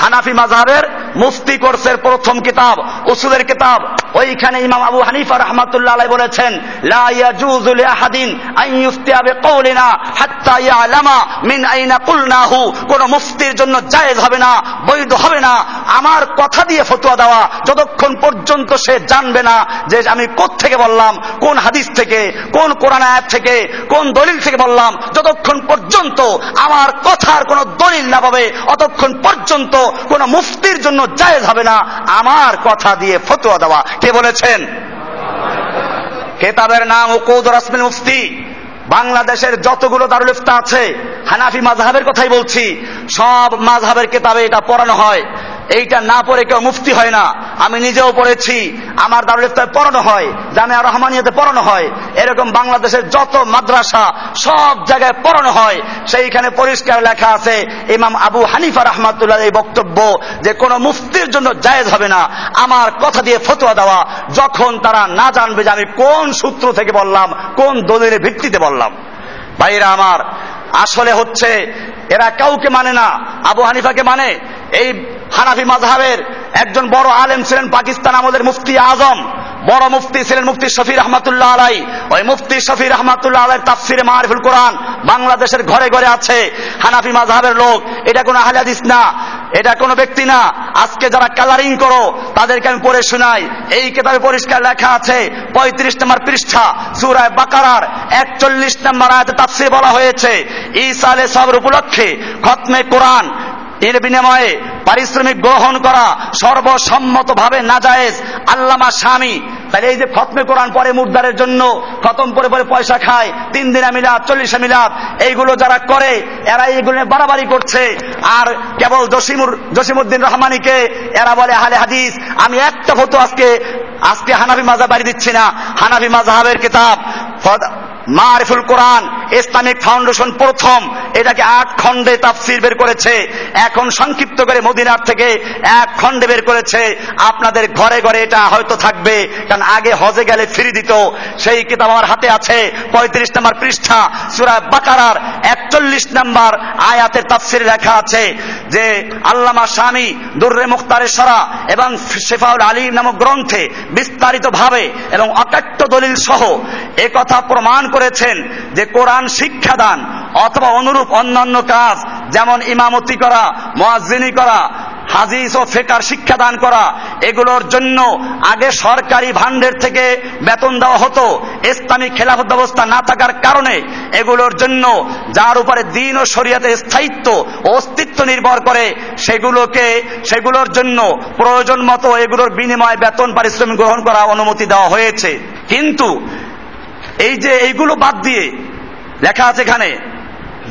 হানাফি মাযহাবের মুফতি কোর্সের প্রথম কিতাব উসুলের কিতাব, ওইখানে ইমাম আবু হানিফা রাহমাতুল্লাহ আলাইহি বলেছেন লা ইয়াজুযু লি আহাদিন আন ইফতিয়া বিকাউলিনা হাত্তা ইয়ালামা মিন আইনা কুলনাহু। কোন মুফতির জন্য জায়েজ হবে না, বৈধ হবে না আমার কথা দিয়ে ফতোয়া দেওয়া যতক্ষণ পর্যন্ত সে জানবে না যে আমি কোথা থেকে বললাম, কোন হাদিস থেকে, কোন কোরআন আয়াত থেকে, কোন দলিল থেকে বললাম। যতক্ষণ পর্যন্ত আমার কথার কোন দলিল না পাবে অতক্ষণ পর্যন্ত কোন মুফতির জন্য জায়েজ হবে না আমার কথা দিয়ে ফতোয়া দেওয়া। কে বলেছেন? কিতাবের নাম উকুদ রাসমিল মুফতি। বাংলাদেশের যতগুলো দারুল ইফতা আছে, হানাফি মাযহাবের কথাই বলছি, সব মাযহাবের কিতাবে এটা পড়ানো হয়। এইটা না পড়ে কেউ মুফতি হয় না। আমি নিজেও পড়েছি, আমার দারুল ইফতায় পড়ানো হয়, জামিয়া রহমানিয়াতে পড়ানো হয়, এরকম বাংলাদেশের যত মাদ্রাসা সব জায়গায় পড়ানো হয়। সেইখানে পরিষ্কার লেখা আছে ইমাম আবু হানিফা রাহমাতুল্লাহ এই বক্তব্য যে কোন মুফতির জন্য জায়েজ হবে না আমার কথা দিয়ে ফতোয়া দেওয়া যখন তারা না জানবে যে আমি কোন সূত্র থেকে বললাম, কোন দলিলের ভিত্তিতে বললাম। ভাইরা আমার, আসলে হচ্ছে এরা কাউকে মানে না, আবু হানিফাকে মানে। এই হানাফি মাযহাবের একজন বড় আলেম ছিলেন পাকিস্তান আমাদের মুফতি আজম, বড় মুফতি ছিলেন মুফতি শফি রাহমাতুল্লাহ আলাইহি। ওই মুফতি শফি রাহমাতুল্লাহ আলাইহির তাফসিরে মারিফুল কোরআন বাংলাদেশের ঘরে ঘরে আছে। হানাফি মাযহাবের লোক, এটা কোনো আহলে হাদিস না, এটা কোনো ব্যক্তি না। আজকে যারা কালারিং করো তাদেরকে আমি পড়ে শোনাই। এই কিতাবে পরিষ্কার লেখা আছে 35 নম্বর পৃষ্ঠা সূরা বাকারার 41 নম্বর আয়াতে তাফসিরে বলা হয়েছে ঈসা আলাইহিস সালামের উপলক্ষে খতমে কোরআন এর বিনিময়ে পারিশ্রমিক গ্রহণ করা সর্বসম্মতভাবে নাজায়েজ। আল্লামা শামী, তাহলে এই যে খতমে কোরআন পড়ে মুর্দারের জন্য, খতম পরে পরে পয়সা খায়, 3 দিনা মিলাদ, 40 মিলাদ, এইগুলো যারা করে এরা এইগুলো বাড়াবাড়ি করছে। আর কেবল জসিমউদ্দিন রহমানিকে এরা বলে আহলে হাদিস। আমি একটা ফতোয়া আজকে হানাফি মাযহাব বাড়ি দিচ্ছি না। হানাফি মাযহাবের কিতাব মারিফুল কোরআন ইসলামিক ফাউন্ডেশন প্রথম, এটাকে 8 খণ্ডে তাফসির বের করেছে, এখন সংক্ষিপ্ত করে মদিনার থেকে 1 খণ্ডে বের করেছে। আপনাদের ঘরে ঘরে এটা হয়তো থাকবে, কারণ আগে হজে গেলে ফ্রি দিত। সেই কিতাব আমার হাতে আছে, 35 নম্বর পৃষ্ঠা সূরা বাকারার 41 নম্বর আয়াতের তাফসিরে লেখা আছে যে আল্লামা শামী দুররে মুখতারে সারা এবং শিফাউল আলিম নামক গ্রন্থে বিস্তারিতভাবে এবং অকাট্য দলিল সহ একথা প্রমাণ করেছেন যে কোরআন শিক্ষাদান অথবা অনুরূপ অন্যান্য কাজ, যেমন ইমামতি করা, মুয়াজ্জিনি করা, হাদিস ও ফিকহ শিক্ষাদান করা, এগুলোর জন্য আগে সরকারি ভান্ডার থেকে বেতন দেওয়া হতো। ইসলামিক খেলাফত ব্যবস্থা না থাকার কারণে এগুলোর জন্য যার উপরে দ্বীন ও শরীয়তের স্থায়িত্ব ও অস্তিত্ব নির্ভর করে সেগুলোর জন্য প্রয়োজন মতো এগুলোর বিনিময়ে বেতন পারিশ্রমিক গ্রহণ করা অনুমতি দেওয়া হয়েছে। কিন্তু এই যে এইগুলো বাদ দিয়ে লেখা আছে এখানে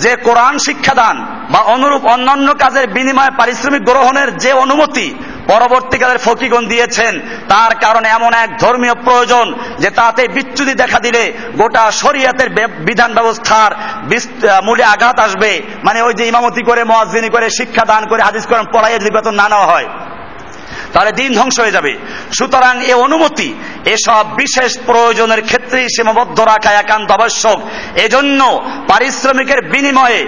যে কোরআন শিক্ষাদান বা অনুরূপ অন্যান্য কাজের বিনিময়ে পারিশ্রমিক গ্রহণের যে অনুমতি পরবর্তীকালের ফকিগণ দিয়েছেন, তার কারণে এমন এক ধর্মীয় প্রয়োজন যে তাতে বিচ্যুতি দেখা দিলে গোটা শরীয়তের বিধান ব্যবস্থার মূলে আঘাত আসবে। মানে ওই যে ইমামতি করে, মুয়াজ্জিনি করে, শিক্ষা দান করে, হাদিস কোরআন পড়াইয়ে যদি বেতন না নেওয়া হয় তাহলে দিন ধ্বংস হয়ে যাবে। সুতরাং এ অনুমতি এসব বিশেষ প্রয়োজনের ক্ষেত্রে সীমাবদ্ধ রাখা একান্ত আবশ্যক। এজন্য পারিশ্রমিকের বিনিময়ে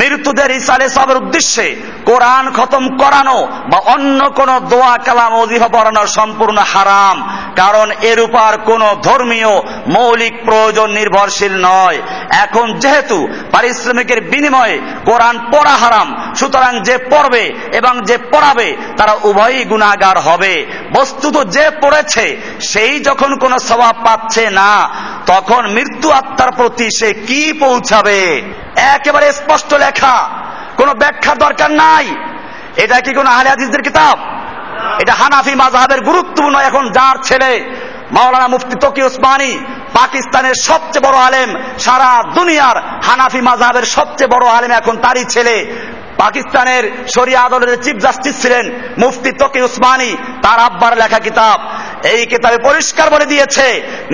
মৃত্যুদের ইসালে সবের উদ্দেশ্যে কোরআন খতম করানো বা অন্য কোন দোয়া, কালাম, ওজিফা পড়ানো সম্পূর্ণ হারাম। কারণ এর উপর কোন ধর্মীয় মৌলিক প্রয়োজন নির্ভরশীল নয়। এখন যেহেতু পারিশ্রমিকের বিনিময়ে কোরআন পড়া হারাম, সুতরাং যে পড়বে এবং যে পড়াবে তারা উভয়ই গুনাহগার হবে। বস্তুত যে পড়েছে সেই যখন কোনো সওয়াব পাচ্ছে না, তখন মৃত্যু আত্মার প্রতি সে কি পৌঁছাবে? একেবারে স্পষ্ট লেখা, কোনো ব্যাখ্যা দরকার নাই। এটা কি কোনো আহলে হাদিসদের কিতাব? এটা হানাফি মাযহাবের গুরুত্বপূর্ণ এখন যার ছেলে মাওলানা মুফতি তকি উসমানী, পাকিস্তানের সবচেয়ে বড় আলেম, সারা দুনিয়ার হানাফি মাযহাবের সবচেয়ে বড় আলেম এখন তারই ছেলে, পাকিস্তানের শরিয়া আদালতের চিফ জাস্টিস ছিলেন মুফতি তকি উসমানী, তার আব্বার লেখা কিতাব। এই কিতাবে পরিষ্কার বলে দিয়েছে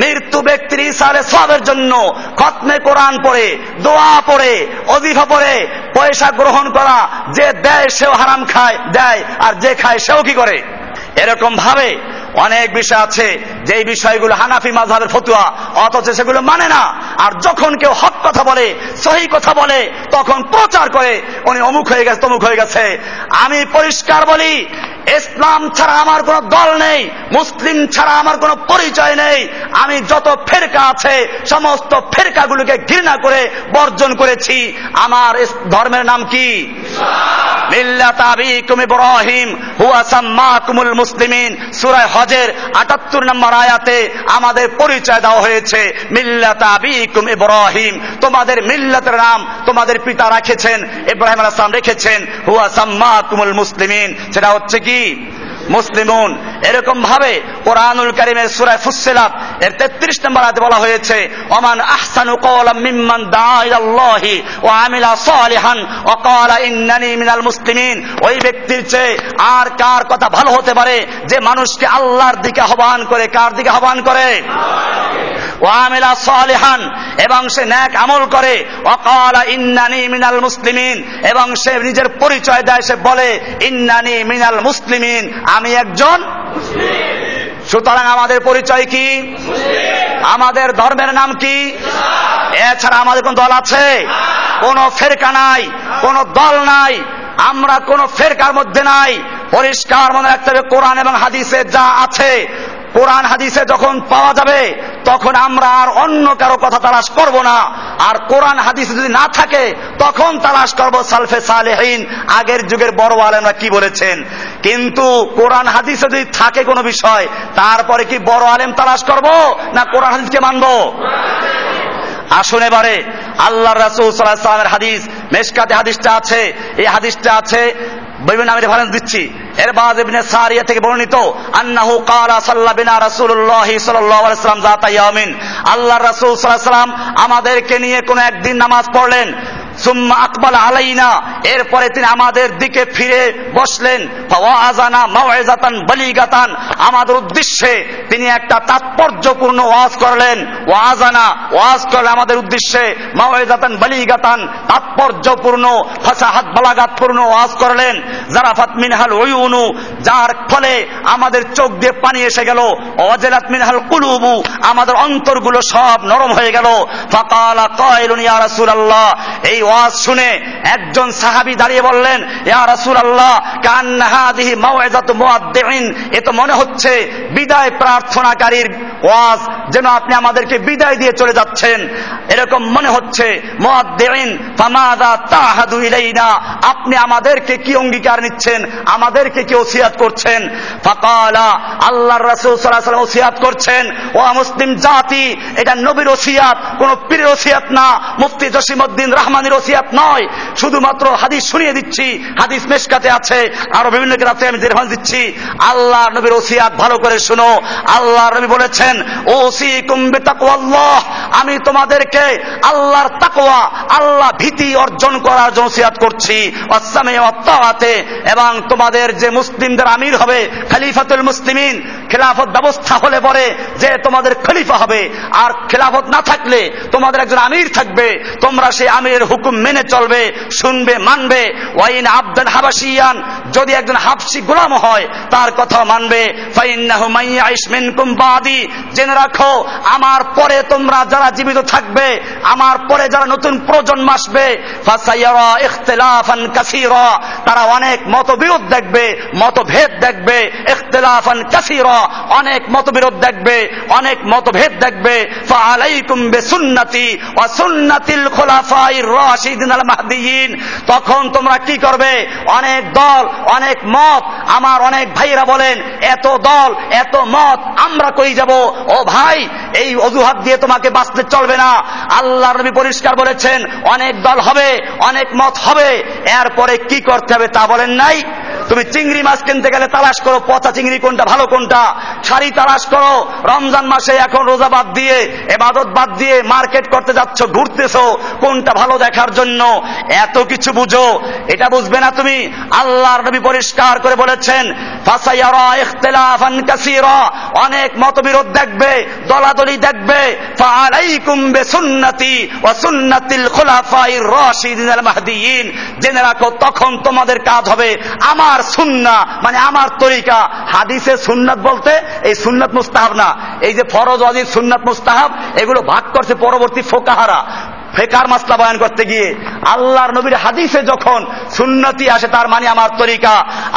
মৃত্যু ব্যক্তির ইসালে সওয়াবের জন্য খতমে কোরআন পড়ে, দোয়া পড়ে, ওজিফা পড়ে, পয়সা গ্রহণ করা, যে দেয় সেও হারাম খায় দেয়, আর যে খায় সেও কি করে। এরকম ভাবে অনেক বিষয় আছে যেই বিষয়গুলো হানাফি মাযহাবের ফতোয়া, অথচ সেগুলো মানে না। আর যখন কেউ হক কথা বলে, সহি কথা বলে, তখন প্রচার করে উনি অমুক হয়ে গেছে, তমুক হয়ে গেছে। আমি পরিষ্কার বলি, ইসলাম ছাড়া আমার কোনো দল নেই, মুসলিম ছাড়া আমার কোনো পরিচয় নেই। আমি যত ফেরকা আছে সমস্ত ফেরকাগুলোকে ঘৃণা করে বর্জন করেছি। আমার ধর্মের নাম কি? মিল্লাত আবিকুম ইব্রাহিম হুয়া সাম্মাকুমুল মুসলিমিন। সূরা হজের ৭৮ নম্বর আয়াতে আমাদের পরিচয় দেওয়া হয়েছে মিল্লাত আবিকুম ইব্রাহিম, তোমাদের মিল্লাতের নাম তোমাদের পিতা রেখেছেন, ইব্রাহিম আলাইহিস সালাম রেখেছেন। হুয়া সাম্মাকুমুল মুসলিমিন, সেটা হচ্ছে কি? মুসলিমুন। এরকম ভাবে কুরআনুল কারীমের সূরা ফুসসিলাত এর ৩৩ নম্বর আয়াতে বলা হয়েছে ওমান আহসানু ক্বাওলাম মিম্মান দাআ ইলাল্লাহি ওয়া আমিলা সালিহান ওয়া ক্বালা ইন্নানী মিনাল মুসলিমিন। ওই ব্যক্তির চেয়ে আর কার কথা ভালো হতে পারে যে মানুষকে আল্লাহর দিকে আহ্বান করে? কার দিকে আহ্বান করে? ওয়া আমিলা সালিহান, এবং সে ন্যাক আমল করে। ওয়া ক্বালা ইন্নানী মিনাল মুসলিমিন, এবং সে নিজের পরিচয় দেয়, সে বলে ইন্নানী মিনাল মুসলিমিন, আমি একজন মুসলিম। সুতরাং আমাদের পরিচয় কি? আমাদের ধর্মের নাম কি? এছাড়া আমাদের কোন দল আছে? কোন ফেরকা নাই, কোন দল নাই, আমরা কোন ফেরকার মধ্যে নাই। পরিষ্কার মনে রাখতে হবে কোরআন এবং হাদিসে যা আছে, কোরআন হাদিসে যখন পাওয়া যাবে তখন আমরা আর অন্য কারো কথা তালাশ করব না। আর কোরআন হাদিসে যদি না থাকে তখন তালাশ করব সালফে সালেহীন, আগের যুগের বড় আলেমরা কি বলেছেন। কিন্তু কোরআন হাদিসে যদি থাকে কোনো বিষয়, তারপরে কি বড় আলেম তালাশ করব না কোরআন হাদিসকে মানব? আসুন এবারে আল্লাহর রাসূল সাল্লাল্লাহু আলাইহি ওয়াসাল্লামের হাদিস, মিশকাতে হাদিসটা আছে, এই হাদিসটা আছে বিভিন্ন আমি রেফারেন্স দিচ্ছি। এরবাজ ইবনে সারিয়া থেকে বর্ণিত আন্নাহু ক্বালা সাল্লাবিনা রাসূলুল্লাহ সাল্লাল্লাহু আলাইহি ওয়াসাল্লাম যাতা ইয়ামিন, আল্লাহর রাসূল সাল্লাল্লাহু আলাইহি ওয়াসাল্লাম আমাদেরকে নিয়ে কোন একদিন নামাজ পড়লেন। সুম্মা আকবালা আলাইনা, এরপরে তিনি আমাদের দিকে ফিরে বসলেন। ফাওয়াজানা মাউইজাতান বালিগাতান, আমাদের উদ্দেশ্যে তিনি একটা তাৎপর্যপূর্ণ ওয়াজ করলেন। ওয়াজানা, ওয়াজ করলেন আমাদের উদ্দেশ্যে। মাউইজাতান বালিগাতান, তাৎপর্যপূর্ণ ফাসাহাত বালাগাতপূর্ণ ওয়াজ করলেন। জারাফাত মিনহাল উয়ুনু, যার ফলে আমাদের চোখ দিয়ে পানি এসে গেল। ওয়াজিলাত মিনহাল কুলুবু, আমাদের অন্তরগুলো সব নরম হয়ে গেল। ফাকালা কাইলুন ইয়া রাসূলুল্লাহ, এই ওয়াজ শুনে একজন সাহাবী দাঁড়িয়ে বললেন ইয়া রাসূলুল্লাহ কান্না হাযিহি মাউইযাতু মুআদ্দিন, এ তো মনে হচ্ছে বিদায় প্রার্থনাকারীর ওয়াজ, যেন আপনি আমাদেরকে বিদায় দিয়ে চলে যাচ্ছেন, এরকম মনে হচ্ছে। মুআদ্দিন ফামাযা তাহাদু ইলাইনা, আপনি আমাদেরকে কি অঙ্গীকার নিচ্ছেন, আমাদেরকে কি ওসিয়াত করছেন? ফাকালা, আল্লাহর রাসূল সাল্লাল্লাহু আলাইহি ওয়াসাল্লাম ওসিয়াত করছেন ও মুসলিম জাতি, এটা নবীর ওসিয়াত, কোন পীরের ওসিয়াত না, মুফতি জসিমউদ্দিন রাহমান ওসিয়াত নয়। শুধুমাত্র হাদিস শুনিয়ে দিচ্ছি, হাদিস মিশকাতে আছে, আরো বিভিন্ন গ্রন্থে আমি রেফারেন্স দিচ্ছি। আল্লাহর নবীর ওসিয়াত ভালো করে শুনো। আল্লাহর নবী বলেছেন ওসিকুম বিতাকওয়াল্লাহ, আমি তোমাদেরকে আল্লাহর তাকওয়া, আল্লাহ ভীতি অর্জন করার জন্য ওসিয়াত করছি। ওয়াসসামি ওয়া তাআতে, এবং তোমাদের যে মুসলিমদের আমির হবে খলিফাতুল মুসলিমিন, খেলাফত ব্যবস্থা হলে পরে যে তোমাদের খলিফা হবে, আর খেলাফত না থাকলে তোমাদের একজন আমির থাকবে, তোমরা সেই আমিরের হুকুম মেনে চলবে, শুনবে, মানবে। ওয়াইন আব্দান হাবাসিয়ান, যদি একজন হাবশি গোলাম হয় তার কথা মানবে। ফাইন্নাহু মাইয়াইশ মিনকুম বাদি, জেনে রাখো আমার পরে তোমরা যারা জীবিত থাকবে, আমার পরে যারা নতুন প্রজন্ম আসবে, ফাসায়ারা ইখতিলাফান কাসীরা, তারা অনেক মতবিরোধ দেখবে, মতভেদ দেখবে। ইখতিলাফান কাসীরা, অনেক মতবিরোধ দেখবে, অনেক মতভেদ দেখবে। ফাআলাইকুম বিসুন্নতি ওয়া সুন্নাতিল খুলাফায়ে রাশিদিন আল মাহদিয়িন, তখন তোমরা কি করবে? অনেক দল, অনেক মত, আমার অনেক ভাইরা বলেন এত দল এত মত আমরা কই যাব। ও ভাই, এই অজুহাত দিয়ে তোমাকে বাঁচতে চলবে না। আল্লাহর নবী পরিষ্কার বলেছেন অনেক দল হবে, অনেক মত হবে, এরপরে কি করতে হবে তা বলেন নাই। তুমি চিংড়ি মাছ কিনতে গেলে তালাশ করো পচা চিংড়ি কোনটা ভালো, কোনটা শাড়ি তালাশ করো। রমজান মাসে এখন রোজা বাদ দিয়ে, ইবাদত বাদ দিয়ে মার্কেট করতে যাচ্ছ, ঘুরতেছো কোনটা ভালো দেখার জন্য। এত কিছু বুঝো, এটা বুঝবে না তুমি। আল্লাহর নবী পরিষ্কার করে বলেছেন ফাসায়ারা ইখতিলাফান কাসীরা, অনেক মতবিরোধ দেখবে, দলাদলি দেখবে। ফাআলাইকুম বিসুন্নতি ওয়া সুন্নাতিল খুলাফায়ে রাশিদিন আল মাহদিয়িন, জেনে রাখো তখন তোমাদের কাজ হবে আমার আমার সুন্নাহ মানে আমার তরিকা। হাদিসে সুন্নাত বলতে এই সুন্নাত মুস্তাহাব না, এই যে ফরজ ওয়াজিব সুন্নাত মুস্তাহাব এগুলো ভাগ করছে পরবর্তী ফোকাহারা ফেকার মাসলা বয়ান করতে গিয়ে। আল্লাহর নবীর হাদিসে যখন সুন্নতি আসে তার মানে আমার তরিকা।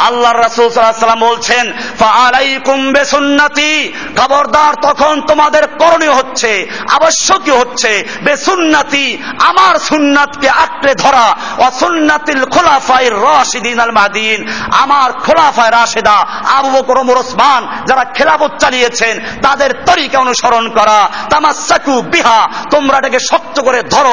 আল্লাহর রাসূল সাল্লাল্লাহু আলাইহি ওয়াসাল্লাম বলছেন ফাআলাইকুম বিসুন্নতি, খবরদার তখন তোমাদের করণীয় হচ্ছে, আবশ্যকীয় হচ্ছে বিসুন্নতি আমার সুন্নাতকে আঁকড়ে ধরা, ওয়া সুন্নাতিল খুলাফায়ে রাশিদিন আল মাহদিন আমার খোলাফায়ে রাশেদা আবু বকর ওমর ওসমান যারা খেলাফত চালিয়েছেন তাদের তরিকা অনুসরণ করা। তামাসসাকু বিহা, তোমরা এটাকে শক্ত করে ধরো,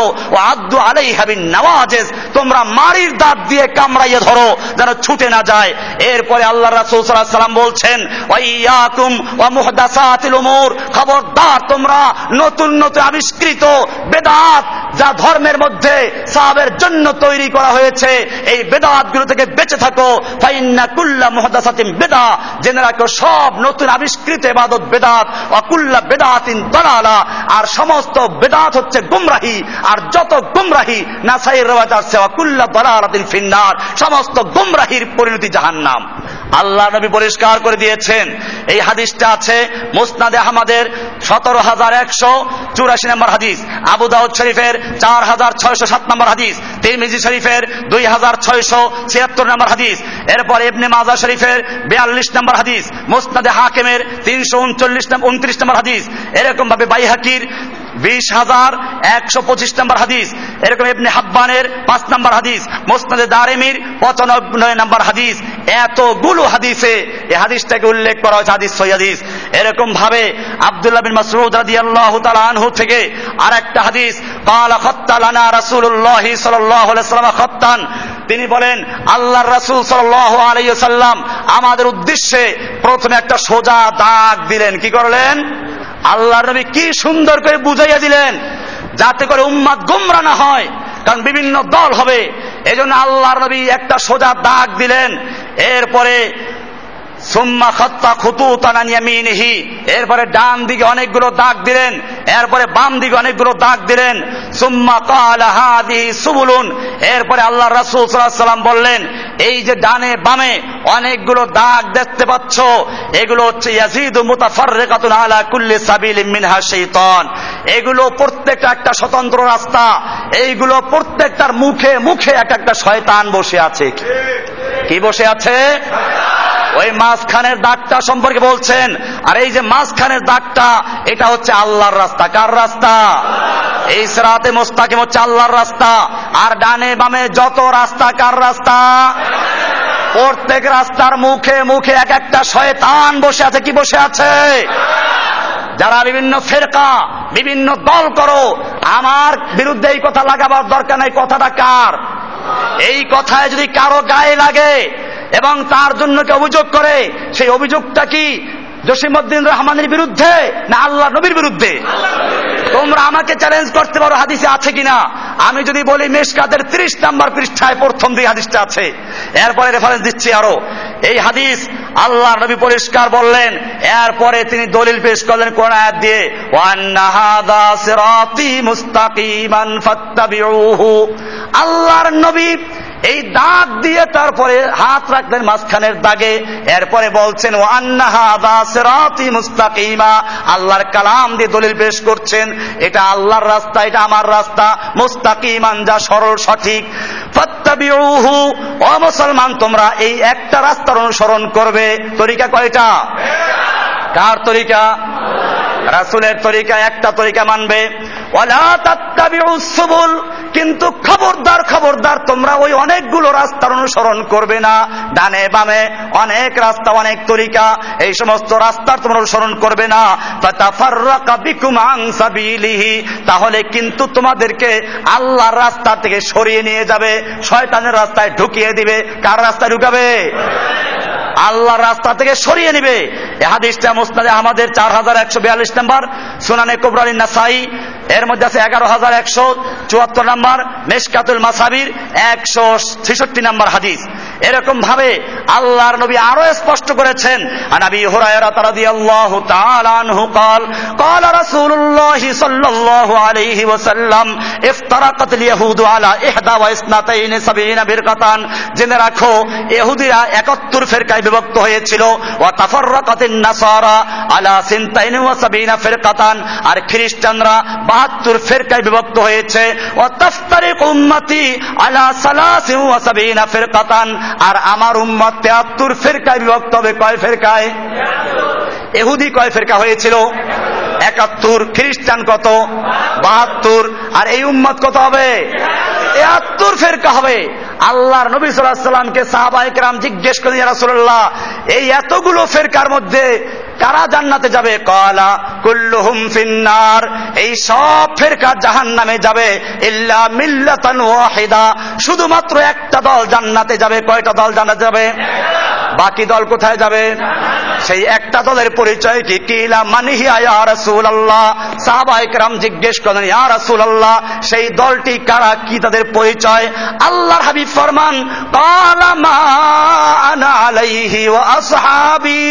আদু আলাইহা বিন নাওয়াজিজ, তোমরা মারির দাঁত দিয়ে কামড়াইয়ে ধরো যেন ছুটে না যায়। এরপরে আল্লাহর রাসূল সাল্লাল্লাহু আলাইহি ওয়াসাল্লাম বলছেন ওয়াইয়াকুম ওয়া মুহদাসাতিল উমুর, খবরদার তোমরা নতুন নতুন আবিষ্কৃত বেদাত যা ধর্মের মধ্যে সাহাবের জন্য তৈরি করা হয়েছে এই বেদাতগুলো থেকে বেঁচে থাকো। ফাইন্না কুল্লা মুহদাসাতিন বিদআ, জেনে রাখো সব নতুন আবিষ্কৃত ইবাদত বেদাত। ওয়া কুল্লা বিদআতিন দালালা, আর সমস্ত বেদাত হচ্ছে গুমরাহি, আর যত গুমরাহি নাসাইর রওয়ায়াত আছে ওয়াকুল্লা দালালাতিন ফিন্নার, সমস্ত গুমরাহির পরিণতি জাহান্নাম। আল্লাহ নবী পরিষ্কার করে দিয়েছেন। এই হাদিসটা আছে মুসনাদ আহমদের 17184 নম্বর হাদিস, আবু দাউদ শরীফের 4607 নম্বর হাদিস, তিরমিজি শরীফের 2676 নম্বর হাদিস, এরপর ইবনে মাজাহ শরীফের 42 নম্বর হাদিস, মুসনাদে হাকিমের 329 নম্বর হাদিস, এরকম ভাবে বাইহাকির 20125 নম্বর হাদিস, এরকম ইবনে হাব্বানের 5 নম্বর হাদিস, মুসনাদে দারেমির 95 নম্বর হাদিস। এতগুলো হাদিসে এই হাদিসটাকে উল্লেখ করা হয়েছে হাদিস সহিহ হাদিস। এরকম ভাবে আব্দুল্লাহ বিন মাসউদ রাদিয়াল্লাহু তাআলা আনহু থেকে আরেকটা হাদিস, ক্বালা খাত্তা লানা রাসূলুল্লাহি সাল্লাল্লাহু আলাইহি ওয়াসাল্লাম খাত্তান, তিনি বলেন আল্লাহর রাসূল সাল্লাল্লাহু আলাইহি ওয়াসাল্লাম আমাদের উদ্দেশ্যে প্রথমে একটা সোজা দাগ দিলেন। কি করলেন? আল্লাহর নবী কি সুন্দর করে বুঝাইয়া দিলেন যাতে করে উম্মাত গোমরা না হয়, কারণ বিভিন্ন দল হবে। এজন্য আল্লাহর নবী একটা সোজা দাগ দিলেন। এরপরে সুম্মা খাত্তা খুতুতান আন ইয়ামিনিহি, এরপরে ডান দিকে অনেকগুলো দাগ দিলেন, এরপরে বাম দিকে অনেকগুলো দাগ দিলেন। সুম্মা ক্বালা হাযিহি সুবুলুন, এরপরে আল্লাহর রাসূল সাল্লাল্লাহু আলাইহি ওয়াসাল্লাম বললেন এই যে ডানে বামে অনেকগুলো দাগ দেখতে পাচ্ছ এগুলো হচ্ছে ইয়াজিদু মুতাফাররিকাতুন আলা কুল্লি সাবিলিন মিনহা শাইতান, এগুলো প্রত্যেকটা একটা স্বতন্ত্র রাস্তা, এইগুলো প্রত্যেকটার মুখে মুখে একটা শয়তান বসে আছে। কি বসে আছে? ওই মাঝখানের দাগটা সম্পর্কে বলছেন। আর এই যে মাঝখানের দাগটা এটা হচ্ছে আল্লাহর রাস্তা। কার রাস্তা? এই সিরাতে মুস্তাকিম হচ্ছে আল্লাহর রাস্তা। আর ডানে বামে যত রাস্তা কার রাস্তা? প্রত্যেক রাস্তার মুখে মুখে একটা শয়তান বসে আছে। কি বসে আছে? যারা বিভিন্ন ফেরকা বিভিন্ন দল করো আমার বিরুদ্ধে এই কথা লাগাবার দরকার নাই। কথাটা কার? এই কথায় যদি কারো গায়ে লাগে এবং তার জন্য কে অভিযোগ করে সেই অভিযোগটা কি জসিমউদ্দিন রহমানের বিরুদ্ধে না আল্লাহর নবীর বিরুদ্ধে? তোমরা আমাকে চ্যালেঞ্জ করতে পারো হাদিসে আছে কিনা। আমি যদি বলি মিশকাতের 30 নম্বর পৃষ্ঠায় প্রথম দিকে হাদিসটা আছে, এরপরে রেফারেন্স দিচ্ছি আরো। এই হাদিস আল্লাহর নবী পরিষ্কার বললেন, এরপরে তিনি দলিল পেশ করলেন কোন আয়াত দিয়ে, ওয়ান্না হাযা সিরাতি মুস্তাকিমান ফাত্তাবিউহু। আল্লাহর নবী এই দাগ দিয়ে তারপরে হাত রাখলেন মাঝখানের দাগে, এরপরে বলছেন ও আন্না হাযা সিরাতি মুস্তাকিমা, আল্লাহর কালাম দিয়ে দলিল পেশ করছেন এটা আল্লাহর রাস্তা, এটা আমার রাস্তা, মুস্তাকিমান যা সরল সঠিক। ফাত্তাবিউহু, ও মুসলমান তোমরা এই একটা রাস্তার অনুসরণ করবে। তরিকা কয়টা? কার তরিকা? রাসূলের তরিকা। একটা তরিকা মানবে। ওয়ালা তাত্তাবিউস সুবুল, কিন্তু খবরদার খবরদার তোমরা ওই অনেকগুলো রাস্তার অনুসরণ করবে না। ডানে বামে অনেক রাস্তা অনেক তরিকা, এই সমস্ত রাস্তার তোমরা অনুসরণ করবে না। ফাতাফাররাকা বিকুম আন সাবিলিহি, তাহলে কিন্তু তোমাদেরকে আল্লাহর রাস্তা থেকে সরিয়ে নিয়ে যাবে, শয়তানের রাস্তায় ঢুকিয়ে দিবে। কার রাস্তায় ঢুকাবে? আল্লাহর রাস্তা থেকে সরিয়ে নেবে। এ হাদিসটা মুসনাদে আহমদের 4142 নম্বর, সুনানে কুবরার নাসাই এর মধ্যে আছে 11,174 নম্বর, মিশকাতুল মাসাবির 166 নম্বর হাদিস। এরকম ভাবে আল্লাহর নবী আরো স্পষ্ট করেছেন, আনাবি হুরায়রা রাদিয়াল্লাহু তাআলা আনহু قال قال رسول الله صلى الله عليه وسلم افترقت اليهود على 71 فرقتان, জেনে রাখো ইহুদিরা 71 ফেরকায় বিভক্ত হয়েছিল, ওয়া তাফাররাকাত النصارى على 72 فرقتان, আর খ্রিস্টানরা 72 ফেরকায় বিভক্ত হয়েছে, ওয়া তাফতারিক উম্মতি على 73 فرقتان, আর আমার উম্মত 73 ফেরকায় বিভক্ত হবে। কয় ফেরকায়? ইহুদি কয় ফেরকা হয়েছিল? 71। খ্রিস্টান কত? 72। আর এই উম্মত কত হবে? 71 ফেরকা হবে। আল্লাহর নবী সাল্লাল্লাহু আলাইহি সাল্লামকে সাহাবায়ে কেরাম জিজ্ঞেস করেন, ইয়া রাসূলুল্লাহ এই এতগুলো ফেরকার মধ্যে কারা জান্নাতে যাবে? ক্বালা কুল্লুহুম ফিন্নার, এই সব ফেরকা জাহান্নামে যাবে, ইল্লা মিল্লাতান ওয়াহিদা, শুধুমাত্র একটা দল জান্নাতে যাবে। কয়টা দল জান্নাতে যাবে? বাকি দল কোথায় যাবে? সেই একটা দলের পরিচয় কি? কিলা মানহিয়া ইয়া রাসূলুল্লাহ, সাহাবায়ে কেরাম জিজ্ঞেস করলেন, ইয়া রাসূলুল্লাহ সেই দলটি কারা, কি তাদের পরিচয়? আল্লাহর হাবিব ফরমান, ক্বালা মা আনা আলাইহি ওয়া আসহাবি,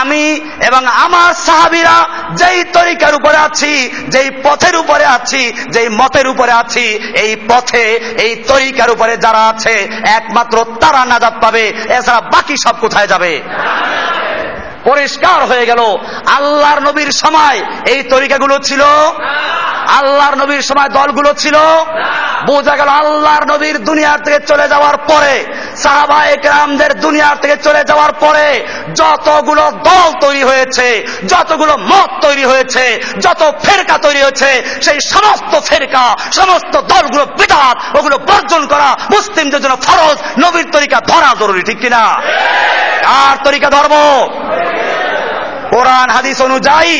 আমি এবং আমার সাহাবীরা যেই তরিকার উপরে আছি, যেই পথের উপরে আছি, যেই মতের উপরে আছি, এই পথে এই তরিকার উপরে যারা আছে একমাত্র তারা নাজাত পাবে, এছাড়া বাকি সব কোথায় যাবে? পরিষ্কার হয়ে গেল, আল্লাহর নবীর সময় এই তরিকাগুলো ছিল আল্লাহর নবীর সময় দলগুলো ছিল বোঝা গেল। আল্লাহর নবীর দুনিয়ার থেকে চলে যাওয়ার পরে, সাহাবা একরামদের দুনিয়ার থেকে চলে যাওয়ার পরে যতগুলো দল তৈরি হয়েছে, যতগুলো মত তৈরি হয়েছে, যত ফেরকা তৈরি হয়েছে, সেই সমস্ত ফেরকা সমস্ত দলগুলো বিদআত, ওগুলো বর্জন করা মুসলিমদের জন্য ফরজ। নবীর তরিকা ধরা জরুরি, ঠিক কিনা? আর তরিকা ধর্ম কোরআন হাদিস অনুযায়ী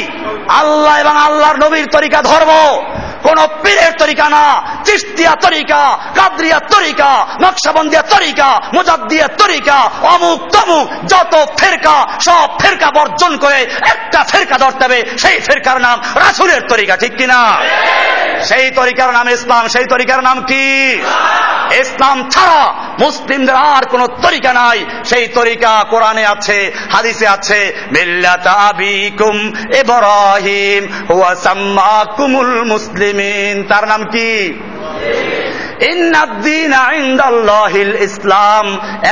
আল্লাহ এবং আল্লাহর নবীর তরিকা ধর্ম, কোন পীরের তরিকা না। চিশতিয়া তরিকা, কাদরিয়া তরিকা, নকশবন্দিয়া তরিকা, মুজাদ্দিয়া তরিকা, অমুক তমুক যত ফেরকা সব ফেরকা বর্জন করে একটা ফেরকা ধরতে হবে, সেই ফেরকার নাম রাসূলের তরিকা, ঠিক কিনা? সেই তরিকার নাম ইসলাম। সেই তরিকার নাম কি? ইসলাম ছাড়া মুসলিমদের আর কোন তরিকা নাই। সেই তরিকা কোরআনে আছে, হাদিসে আছে, মিল্লাতা আবিকুম ইব্রাহিম ওয়া সাম্মাকুমুল মুসলিমিন, তার নাম কি? ইসলাম।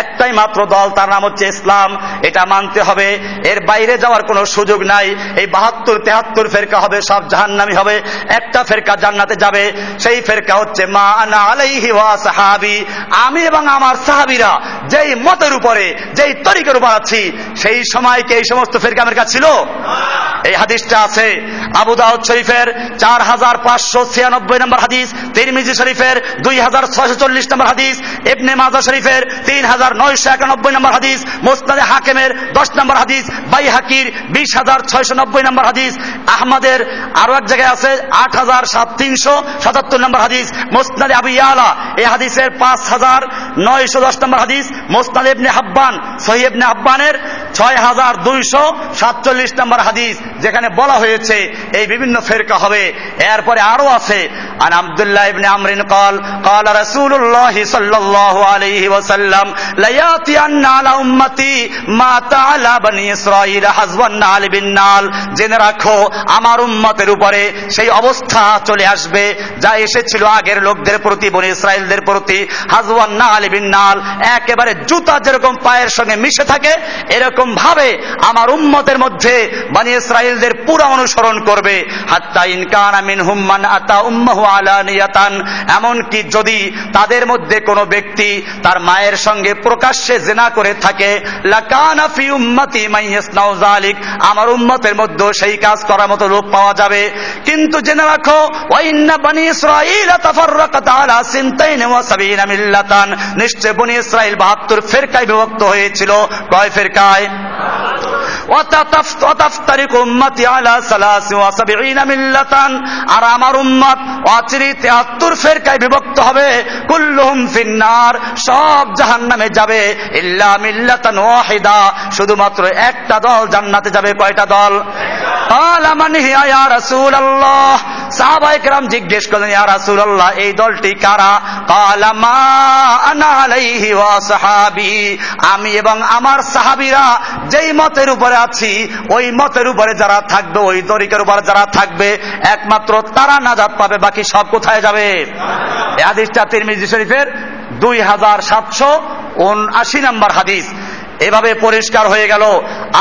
একটাই মাত্র দল, তার নাম হচ্ছে ইসলাম, এটা মানতে হবে, এর বাইরে যাওয়ার কোনো সুযোগ নাই। এই 72-73 ফেরকা হবে, সব জাহান্নামী হবে, একটা ফেরকা জান্নাতে যাবে, সেই ফেরকা হচ্ছে মা আনা আলাইহি ওয়া সাহাবি, আমি এবং আমার সাহাবীরা যেই মতের উপরে যেই তরিকার উপর আছি। সেই সময় কি এই সমস্ত ফেরকা আমার কাছে ছিল? এই হাদিসটা আছে আবু দাউদ শরীফের 4596 নম্বর হাদিস, তিরমিজি শরীফের 2640 নম্বর হাদিস, ইবনে মাজাহ শরীফের 3991 নম্বর হাদিস, মুসনাদে হাকিমের 10 নম্বর হাদিস, বাইহাকির 20690 নম্বর হাদিস, আহমদের আরো এক জায়গায় আছে 8377 নম্বর হাদিস, মুসনাদে আবু ইয়ালা এই হাদিসের 5910 নম্বর হাদিস, মুসনাদে ইবনে হাব্বান সহিহ ইবনে হাব্বানের 6247 নম্বর হাদিস, যেখানে বলা হয়েছে এই বিভিন্ন ফেরকা হবে। এরপরে আরো আছে, আন আব্দুল্লাহ ইবনে আমরিন قال قال رسول الله صلى الله عليه وسلم لا ياتين على امتي ما تعالى بني اسرائيل حزب النعل بالنعل, জেনে রাখো আমার উম্মতের উপরে সেই অবস্থা চলে আসবে যা এসেছিল আগের লোকদের প্রতি, বনি ইসরাইলদের প্রতি, হাজব النعل بالنعل, একেবারে জুতা যেরকম পায়ের সঙ্গে মিশে থাকে এরকম ভাবে আমার উম্মতের মধ্যে বনি ইসরাইলদের পুরো অনুসরণ করবে। হাত্তা ইন কানা মিনহুম মান আতা উম্মাহু আলানিয়াতান, এমনকি যদি তাদের মধ্যে কোনো ব্যক্তি তার মায়ের সঙ্গে প্রকাশ্যে জিনা করে থাকে, লাকানা ফি উম্মতি মান ইয়াসনাউ যালিক, আমার উম্মতের মধ্যে সেই কাজ করার মতো লোক পাওয়া যাবে। কিন্তু জেনে রাখো, ওয়া ইন্না বনি ইসরাঈল তাফাররাকাত আলা 72 মিল্লাতান, নিশ্চয় বনি ইসরাঈল 72 ফেরকায় বিভক্ত হয়েছিল। কয় ফেরকায়? আর আমার উম্মত অচিরে ৭৩ ফেরকায় বিভক্ত হবে, কুল্লুহুম ফিন্নার, সব জাহান্নামে যাবে, ইল্লা মিল্লাতান ওয়াহিদা, শুধুমাত্র একটা দল জান্নাতে যাবে। কয়টা দল? সাহাবায়ে কেরাম জিজ্ঞেস করলেন, ইয়া রাসূলুল্লাহ এই দলটি কারা? ক্বালা মা আনা আলাইহি ওয়া সাহাবী, আমি এবং আমার সাহাবীরা যেই মতের উপরে আছি ওই মতের উপরে যারা থাকবে, ওই তরিকার উপরে যারা থাকবে, একমাত্র তারা নাজাত পাবে, বাকি সব কোথায় যাবে? এই হাদিসটা তিরমিজি শরীফের ২৭৭৯ নম্বর হাদিস। এভাবে পরিষ্কার হয়ে গেল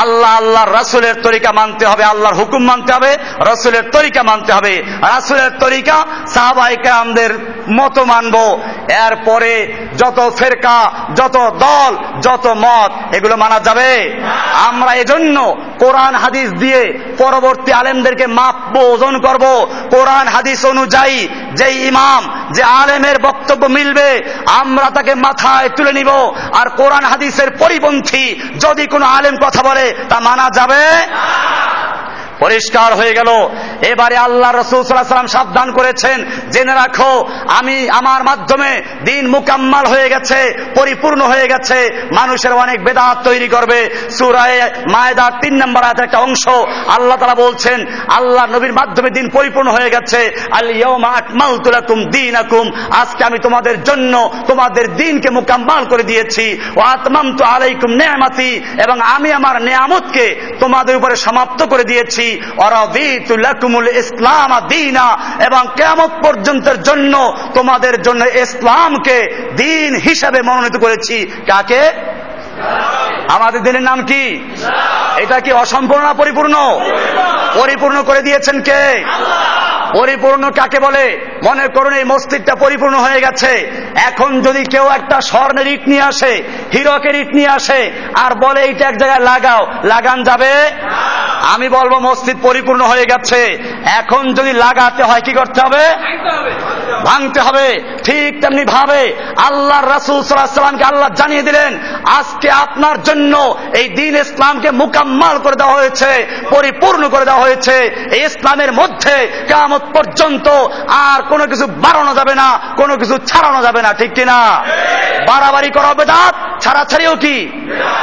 আল্লাহ আল্লাহর রাসূলের তরিকা মানতে হবে, আল্লাহর হুকুম মানতে হবে, রাসূলের তরিকা মানতে হবে, রাসূলের তরিকা সাহাবায়ে কেরামদের মত মানবো। এরপরে যত ফেরকা, যত দল, যত মত, এগুলো মানা যাবে। আমরা এজন্য কোরআন হাদিস দিয়ে পরবর্তী আলেমদেরকে মাপবো, ওজন করবো। কোরআন হাদিস অনুযায়ী যে ইমাম, যে আলেমের বক্তব্য মিলবে আমরা তাকে মাথায় তুলে নিব, আর কোরআন হাদিসের পরিপন্থী যদি কোনো আলেম কথা বলে তা মানা যাবে না। পরিষ্কার হয়ে গেল। এবারে আল্লাহ রাসূল সাল্লাল্লাহু আলাইহি ওয়াসাল্লাম সাবধান করেছেন, জেনে রাখো আমি, আমার মাধ্যমে দ্বীন মুকাম্মাল হয়ে গেছে, পরিপূর্ণ হয়ে গেছে। মানুষের অনেক বেদাত তৈরি করবে। সূরা মায়েদার ৩ নম্বর আয়াতের একটা অংশ আল্লাহ তাআলা বলছেন, আল্লাহ নবীর মাধ্যমে দ্বীন পরিপূর্ণ হয়ে গেছে। আল ইয়াউমা আকমালতু লাকুম দীনাকুম, আজকে আমি তোমাদের জন্য তোমাদের দ্বীনকে মুকাম্মাল করে দিয়েছি। ওয়া আতমামতু আলাইকুম নি'মাতি, এবং আমি আমার নিয়ামতকে তোমাদের উপরে সমাপ্ত করে দিয়েছি। এবং কিয়ামত পর্যন্তের জন্য তোমাদের জন্য ইসলামকে দ্বীন হিসাবে মনোনীত করেছি। কাকে? আমাদের দ্বীনের নাম কি? এটা কি অসম্পূর্ণ না পরিপূর্ণ? পরিপূর্ণ করে দিয়েছেন কে? পরিপূর্ণ কাকে বলে? মনে করুন এই মসজিদটা পরিপূর্ণ হয়ে গেছে, এখন যদি কেউ একটা স্বর্ণের ইট নিয়ে আসে, হীরকের ইট নিয়ে আসে আর বলে এইটা এক জায়গায় লাগাও, লাগান যাবে? আমি বলবো মসজিদ পরিপূর্ণ হয়ে গেছে, এখন যদি লাগাতে হয় কি করতে হবে? ভাঙতে হবে। ঠিক তেমনি ভাবে আল্লাহর রাসূল সাল্লাল্লাহু আলাইহি ওয়াসাল্লামকে আল্লাহ জানিয়ে দিলেন, আজকে আপনার জন্য এই দ্বীন ইসলামকে মুকাম্মাল করে দেওয়া হয়েছে, পরিপূর্ণ করে দেওয়া হয়েছে। এই ইসলামের মধ্যে কিয়ামত পর্যন্ত আর কোনো কিছু বাড়ানো যাবে না, কোনো কিছু ছাড়ানো যাবে না। ঠিক কিনা? বাড়াবাড়ি করা বেদাত, ছাড়াছাড়িও কি?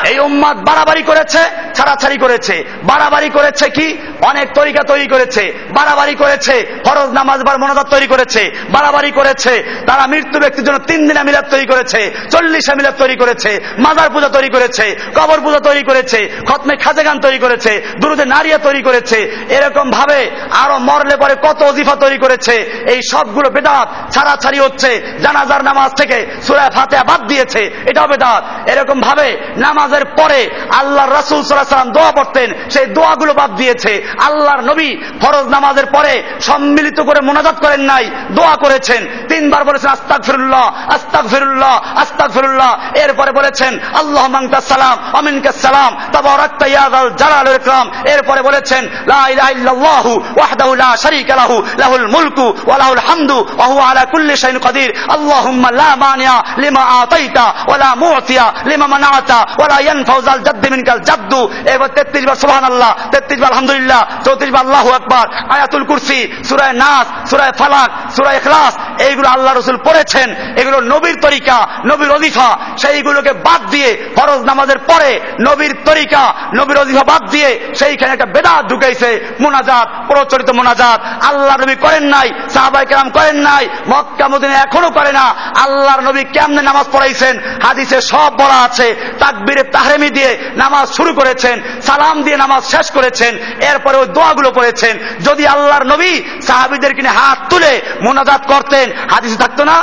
এই উম্মাদ বাড়াবাড়ি করেছে, ছাড়াছাড়ি করেছে। বাড়াবাড়ি করেছে কি? অনেক তরিকা তৈরি করেছে, বাড়াবাড়ি করেছে, ফরজ নামাজ বা মোনাজাত তৈরি করেছে, বাড়াবাড়ি করেছে। তারা মৃত্যু ব্যক্তির জন্য 3 দিনা মিলাদ তৈরি করেছে, 40 মিলাদ তৈরি করেছে, মাজার পূজা তৈরি করেছে, কবর পূজা তৈরি করেছে, খতমে খাজেগান তৈরি করেছে, দুরুদে নারিয়া তৈরি করেছে, এরকম ভাবে আরো মরলে পরে কত ওজিফা তৈরি করেছে। এই সবগুলো বেদাত, ছাড়াছাড়ি হচ্ছে। জানাজার নামাজ থেকে সূরা ফাতিহা বাদ দিয়েছে, এটাও বেদাত। এরকম ভাবে নামাজের পরে আল্লাহর রাসূল সাল্লাল্লাহু আলাইহি ওয়াসাল্লাম দোয়া পড়তেন, সেই দোয়াগুলো বাদ দিয়েছে। আল্লাহর নবী ফরজ নামাজের পরে সম্মিলিত করে মুনাজাত করেন নাই, দোয়া করেছেন। 3 বার বলেছেন আস্তাগফিরুল্লাহ, আস্তাগফিরুল্লাহ, আস্তাগফিরুল্লাহ। এরপরে বলেছেন আল্লাহুম্মা আনতাস সালাম ওয়া মিনকাস সালাম, তাবারাকতা ইয়া যাল জালাল ওয়াল ইকরাম। এরপরে বলেছেন লা ইলাহা ইল্লাল্লাহু ওয়াহদাহু লা শারীকা লাহু, লাহুল মুলকু ওয়া লাহুল হামদু ওয়া হুয়া আলা কুল্লি শাইইন কাদির। আল্লাহুম্মা লা মানিয়া লিমা আতাইতা ওয়া লা মুতিয়া লিমা মানাতা ওয়া লা ইয়ানফাউ যাল জাদ্দ মিনকাল জাদ্দু। এরপর 33 বার সুবহানাল্লাহ, 33 বার আলহামদুলিল্লাহ, 34 বার আল্লাহু আকবার, আয়াতুল কুরসি, সূরা নাস, সূরা ফালাক, সূরা ইখলাস। এইগুলো আল্লাহ রাসূল পড়েছেন, এগুলো নবীর তরিকা, নবীর ওজিফা। সেইগুলোকে বাদ দিয়ে ফরজ নামাজের পরে নবীর তরিকা, নবীর ওজিফা বাদ দিয়ে সেইখানে একটা বেদাত ঢুকাইছে, মুনাজাত, প্রচলিত মুনাজাত। আল্লাহর নবী করেন নাই, সাহাবায়ে কেরাম করেন নাই, মক্কা মদিনা এখনো করে না। আল্লাহর নবী কেমনে নামাজ পড়াইছেন হাদিসে সব বলা আছে। তাকবীরে তাহরিমি দিয়ে নামাজ শুরু করেছেন, সালাম দিয়ে নামাজ শেষ করেছেন, এরপরে ওই দোয়াগুলো পড়েছেন। যদি আল্লাহর নবী সাহাবীদেরকে নিয়ে হাত তুলে মুনাজাত করতেন হাদিসে থাকতো না?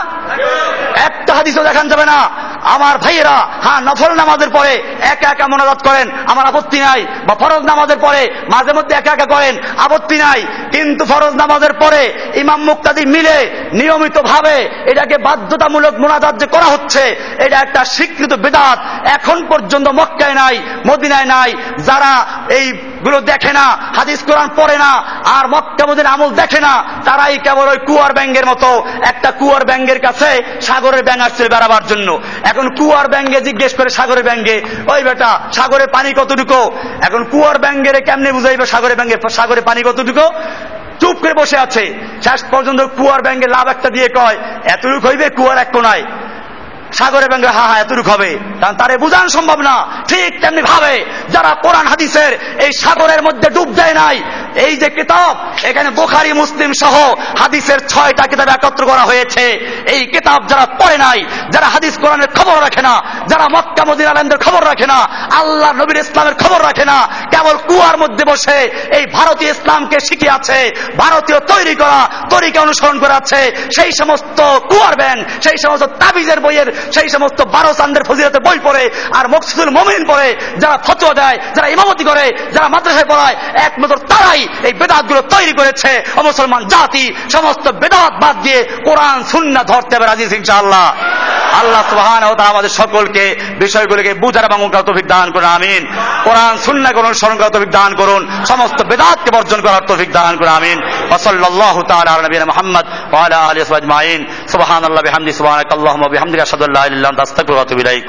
একটা হাদিসও দেখান যাবে না। আমার ভাইয়েরা, হ্যাঁ নফল নামাজের পরে একা একা মুনাজাত করেন, আমার আপত্তি নাই, বা ফরজ নামাজের পরে মাঝে মধ্যে একা একা করেন, আপত্তি নাই। কিন্তু ফরজ নামাজের পরে ইমাম মুক্তাদি মিলে নিয়মিতভাবে এটাকে বাধ্যতামূলক মুনাজাত যে করা হচ্ছে, এটা একটা স্বীকৃত বিদআত। এখন পর্যন্ত মক্কায় নাই, মদিনায় নাই। যারা এই গুলো দেখে না, হাদিস কোরআন পড়ে না, আর মক্কা মদিনার আমল দেখে না, তারাই কেবল ওই কুয়ার ব্যাঙের মতো, একটা কুয়ার ব্যাঙের কাছে সাগরের ব্যাঙ আসছে বেড়াবার জন্য, এখন কুয়ার ব্যাঙ্গে জিজ্ঞেস করে সাগরের ব্যাঙ্গে, ওই বেটা সাগরে পানি কতটুকু? এখন কুয়ার ব্যাঙ্গে কেমনে বুঝাইবে সাগরের ব্যাঙ্গে সাগরে পানি কতটুকু? চুপ করে বসে আছে। শেষ পর্যন্ত কুয়ার ব্যাঙ্গে লাভ একটা দিয়ে কয় এতটুক হইবে কুয়ার এক কোনায়, সাগরে ব্যাঙ্গে হা হা এতটুক হবে, কারণ তারে বুঝানো সম্ভব না। ঠিক তেমনি ভাবে যারা কোরআন হাদিসের এই সাগরের মধ্যে ডুব দেয় নাই, এই যে কিতাব, এখানে বুখারী মুসলিম সহ হাদিসের 6টা কিতাব একত্র করা হয়েছে। এই কিতাব যারা পড়ে নাই, যারা হাদিস কোরআনের খবর রাখে না, যারা মক্কা মদিনা আলেমদের খবর রাখে না, আল্লাহ নবীর ইসলামের খবর রাখে না, কেবল কুয়ার মধ্যে বসে এই ভারতীয় ইসলামকে শিখিয়ে আছে, ভারতীয় তৈরি করা তরিকা অনুসরণ করাচ্ছে, সেই সমস্ত কুয়ার ব্যান, সেই সমস্ত তাবিজের বইয়ের, সেই সমস্ত 12 চান্দের ফজিলতের বই পড়ে আর মকসুদুল মুমিন পড়ে যারা ফতোয়া দেয়, যারা ইমামতি করে, যারা মাদ্রাসায় পড়ায়, একমাত্র তারাই এই বেদাতগুলো তৈরি করেছে। মুসলমান জাতি সমস্ত বেদাত বাদ দিয়ে কোরআন সুন্নাহ ধরতে হবে রাজি ইনশাআল্লাহ। আল্লাহ সুবহানাহু ওয়া তাআলা আমাদের সকলকে বিষয়গুলোকে বুঝার এবং আমল করার তৌফিক দান করুন, আমিন। কোরআন সুন্নাহ অনুসরণ করার তৌফিক দান করুন, সমস্ত বেদাতকে বর্জন করার তৌফিক দান করুন, আমিন। ওয়া সাল্লাল্লাহু তাআলা আলা নবিয়িনা মুহাম্মদ ওয়া আলা আলিহি ওয়া সাহবিহি আজমাইন। সুবহানাল্লাহি ওয়া বিহামদিহি সুবহানাকাল্লাহুম্মা ওয়া বিহামদিকা আশহাদু আল্লা ইলাহা ইল্লা আনতা আস্তাগফিরুকা ওয়া আতুবু ইলাইক।